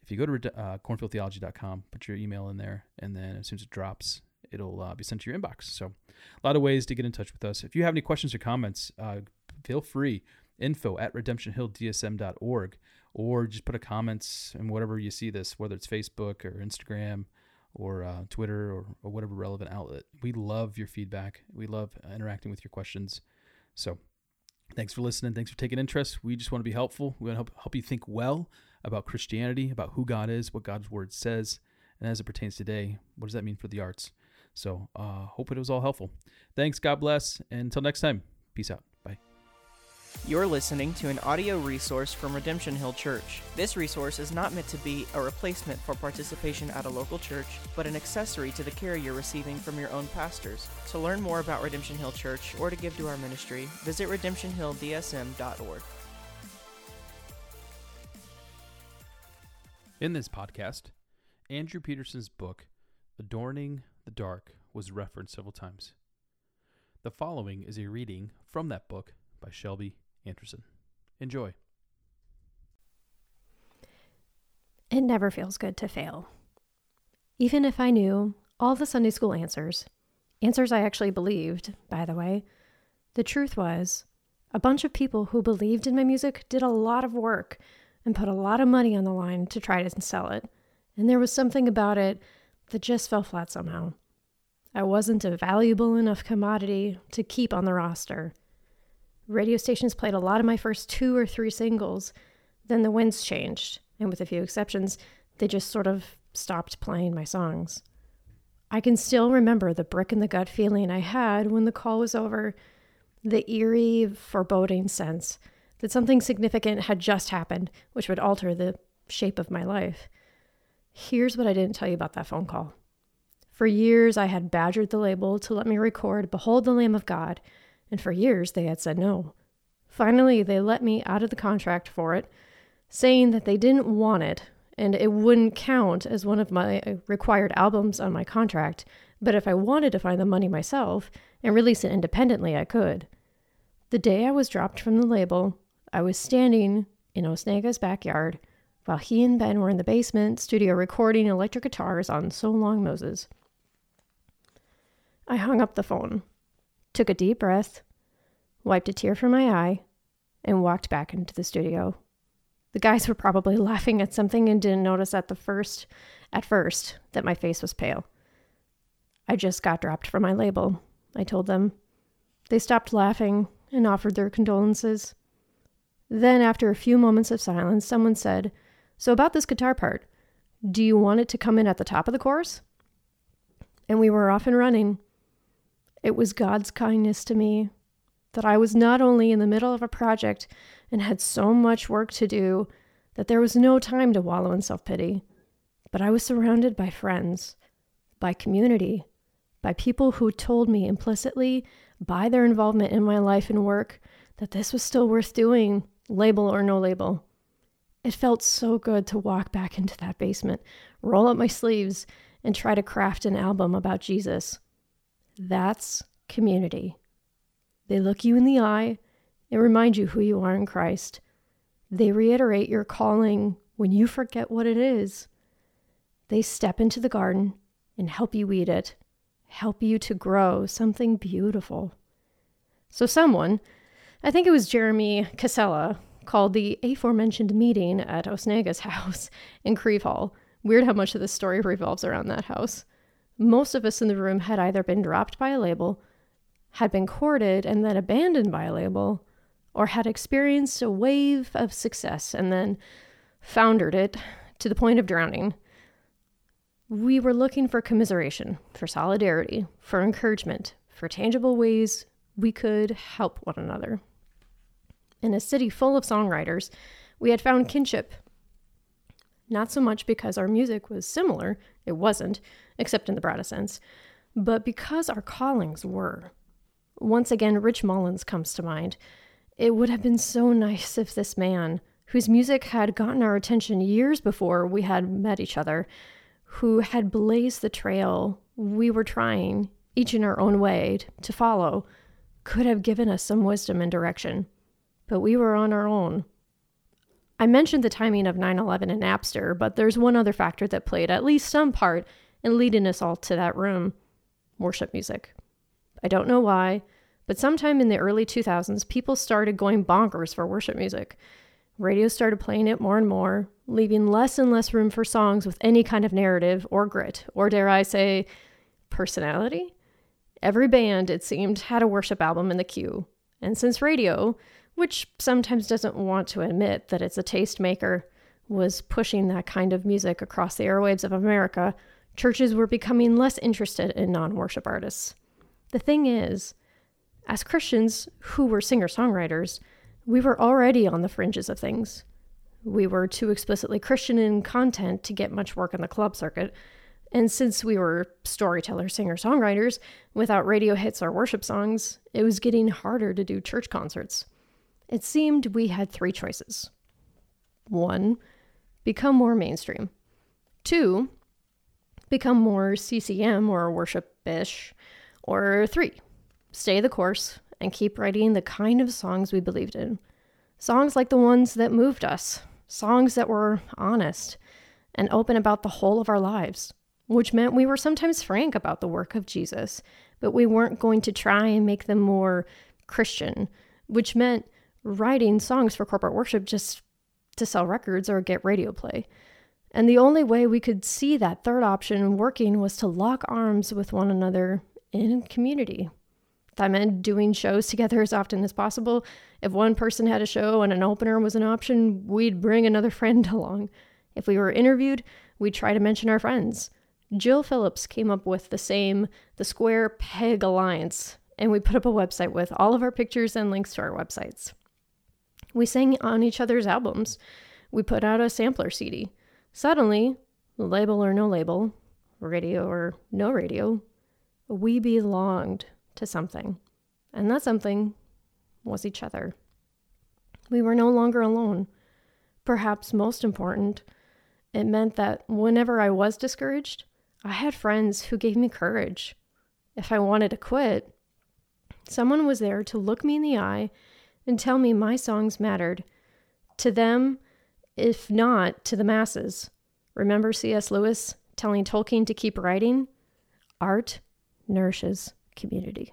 if you go to cornfieldtheology.com, put your email in there, and then as soon as it drops, it'll be sent to your inbox. So a lot of ways to get in touch with us. If you have any questions or comments, feel free, info@redemptionhilldsm.org, or just put a comments and whatever you see this, whether it's Facebook or Instagram or Twitter or whatever relevant outlet. We love your feedback. We love interacting with your questions. So thanks for listening. Thanks for taking interest. We just want to be helpful. We want to help you think well about Christianity, about who God is, what God's word says, and as it pertains today, what does that mean for the arts? So hope it was all helpful. Thanks. God bless. And until next time, peace out. You're listening to an audio resource from Redemption Hill Church. This resource is not meant to be a replacement for participation at a local church, but an accessory to the care you're receiving from your own pastors. To learn more about Redemption Hill Church or to give to our ministry, visit redemptionhilldsm.org. In this podcast, Andrew Peterson's book, Adorning the Dark, was referenced several times. The following is a reading from that book by Shelby Anderson. Enjoy. It never feels good to fail. Even if I knew all the Sunday school answers I actually believed, by the way, the truth was a bunch of people who believed in my music did a lot of work and put a lot of money on the line to try to sell it. And there was something about it that just fell flat somehow. I wasn't a valuable enough commodity to keep on the roster. Radio stations played a lot of my first 2 or 3 singles. Then the winds changed, and with a few exceptions, they just sort of stopped playing my songs. I can still remember the brick-in-the-gut feeling I had when the call was over, the eerie, foreboding sense that something significant had just happened, which would alter the shape of my life. Here's what I didn't tell you about that phone call. For years, I had badgered the label to let me record Behold the Lamb of God, and for years, they had said no. Finally, they let me out of the contract for it, saying that they didn't want it, and it wouldn't count as one of my required albums on my contract, but if I wanted to find the money myself and release it independently, I could. The day I was dropped from the label, I was standing in Osnega's backyard while he and Ben were in the basement studio recording electric guitars on So Long Moses. I hung up the phone, took a deep breath, wiped a tear from my eye, and walked back into the studio. The guys were probably laughing at something and didn't notice at first that my face was pale. I just got dropped from my label, I told them. They stopped laughing and offered their condolences. Then, after a few moments of silence, someone said, "So about this guitar part, do you want it to come in at the top of the chorus?" And we were off and running. It was God's kindness to me that I was not only in the middle of a project and had so much work to do that there was no time to wallow in self-pity, but I was surrounded by friends, by community, by people who told me implicitly by their involvement in my life and work that this was still worth doing, label or no label. It felt so good to walk back into that basement, roll up my sleeves, and try to craft an album about Jesus. That's community. They look you in the eye and remind you who you are in Christ. They reiterate your calling when you forget what it is. They step into the garden and help you weed it, help you to grow something beautiful. So someone, I think it was Jeremy Casella, called the aforementioned meeting at Osnega's house in Creve Hall. Weird how much of this story revolves around that house. Most of us in the room had either been dropped by a label, had been courted and then abandoned by a label, or had experienced a wave of success and then foundered it to the point of drowning. We were looking for commiseration, for solidarity, for encouragement, for tangible ways we could help one another. In a city full of songwriters, we had found kinship. Not so much because our music was similar, it wasn't, except in the broadest sense, but because our callings were. Once again, Rich Mullins comes to mind. It would have been so nice if this man, whose music had gotten our attention years before we had met each other, who had blazed the trail we were trying, each in our own way, to follow, could have given us some wisdom and direction. But we were on our own. I mentioned the timing of 9/11 and Napster, but there's one other factor that played at least some part in leading us all to that room: worship music. I don't know why, but sometime in the early 2000s, people started going bonkers for worship music. Radio started playing it more and more, leaving less and less room for songs with any kind of narrative or grit, or dare I say, personality? Every band, it seemed, had a worship album in the queue. And since radio, which sometimes doesn't want to admit that it's a tastemaker, was pushing that kind of music across the airwaves of America, churches were becoming less interested in non-worship artists. The thing is, as Christians who were singer-songwriters, we were already on the fringes of things. We were too explicitly Christian in content to get much work on the club circuit, and since we were storytellers, singer-songwriters, without radio hits or worship songs, it was getting harder to do church concerts. It seemed we had three choices. 1, become more mainstream. 2, become more CCM or worship-ish. Or 3, stay the course and keep writing the kind of songs we believed in. Songs like the ones that moved us. Songs that were honest and open about the whole of our lives, which meant we were sometimes frank about the work of Jesus, but we weren't going to try and make them more Christian, which meant writing songs for corporate worship just to sell records or get radio play. And the only way we could see that third option working was to lock arms with one another in community. That meant doing shows together as often as possible. If one person had a show and an opener was an option, we'd bring another friend along. If we were interviewed, we'd try to mention our friends. Jill Phillips came up with the Square Peg Alliance, and we put up a website with all of our pictures and links to our websites. We sang on each other's albums. We put out a sampler CD. Suddenly, label or no label, radio or no radio, we belonged to something. And that something was each other. We were no longer alone. Perhaps most important, it meant that whenever I was discouraged, I had friends who gave me courage. If I wanted to quit, someone was there to look me in the eye and tell me my songs mattered. To them, if not to the masses. Remember C.S. Lewis telling Tolkien to keep writing? Art nourishes community.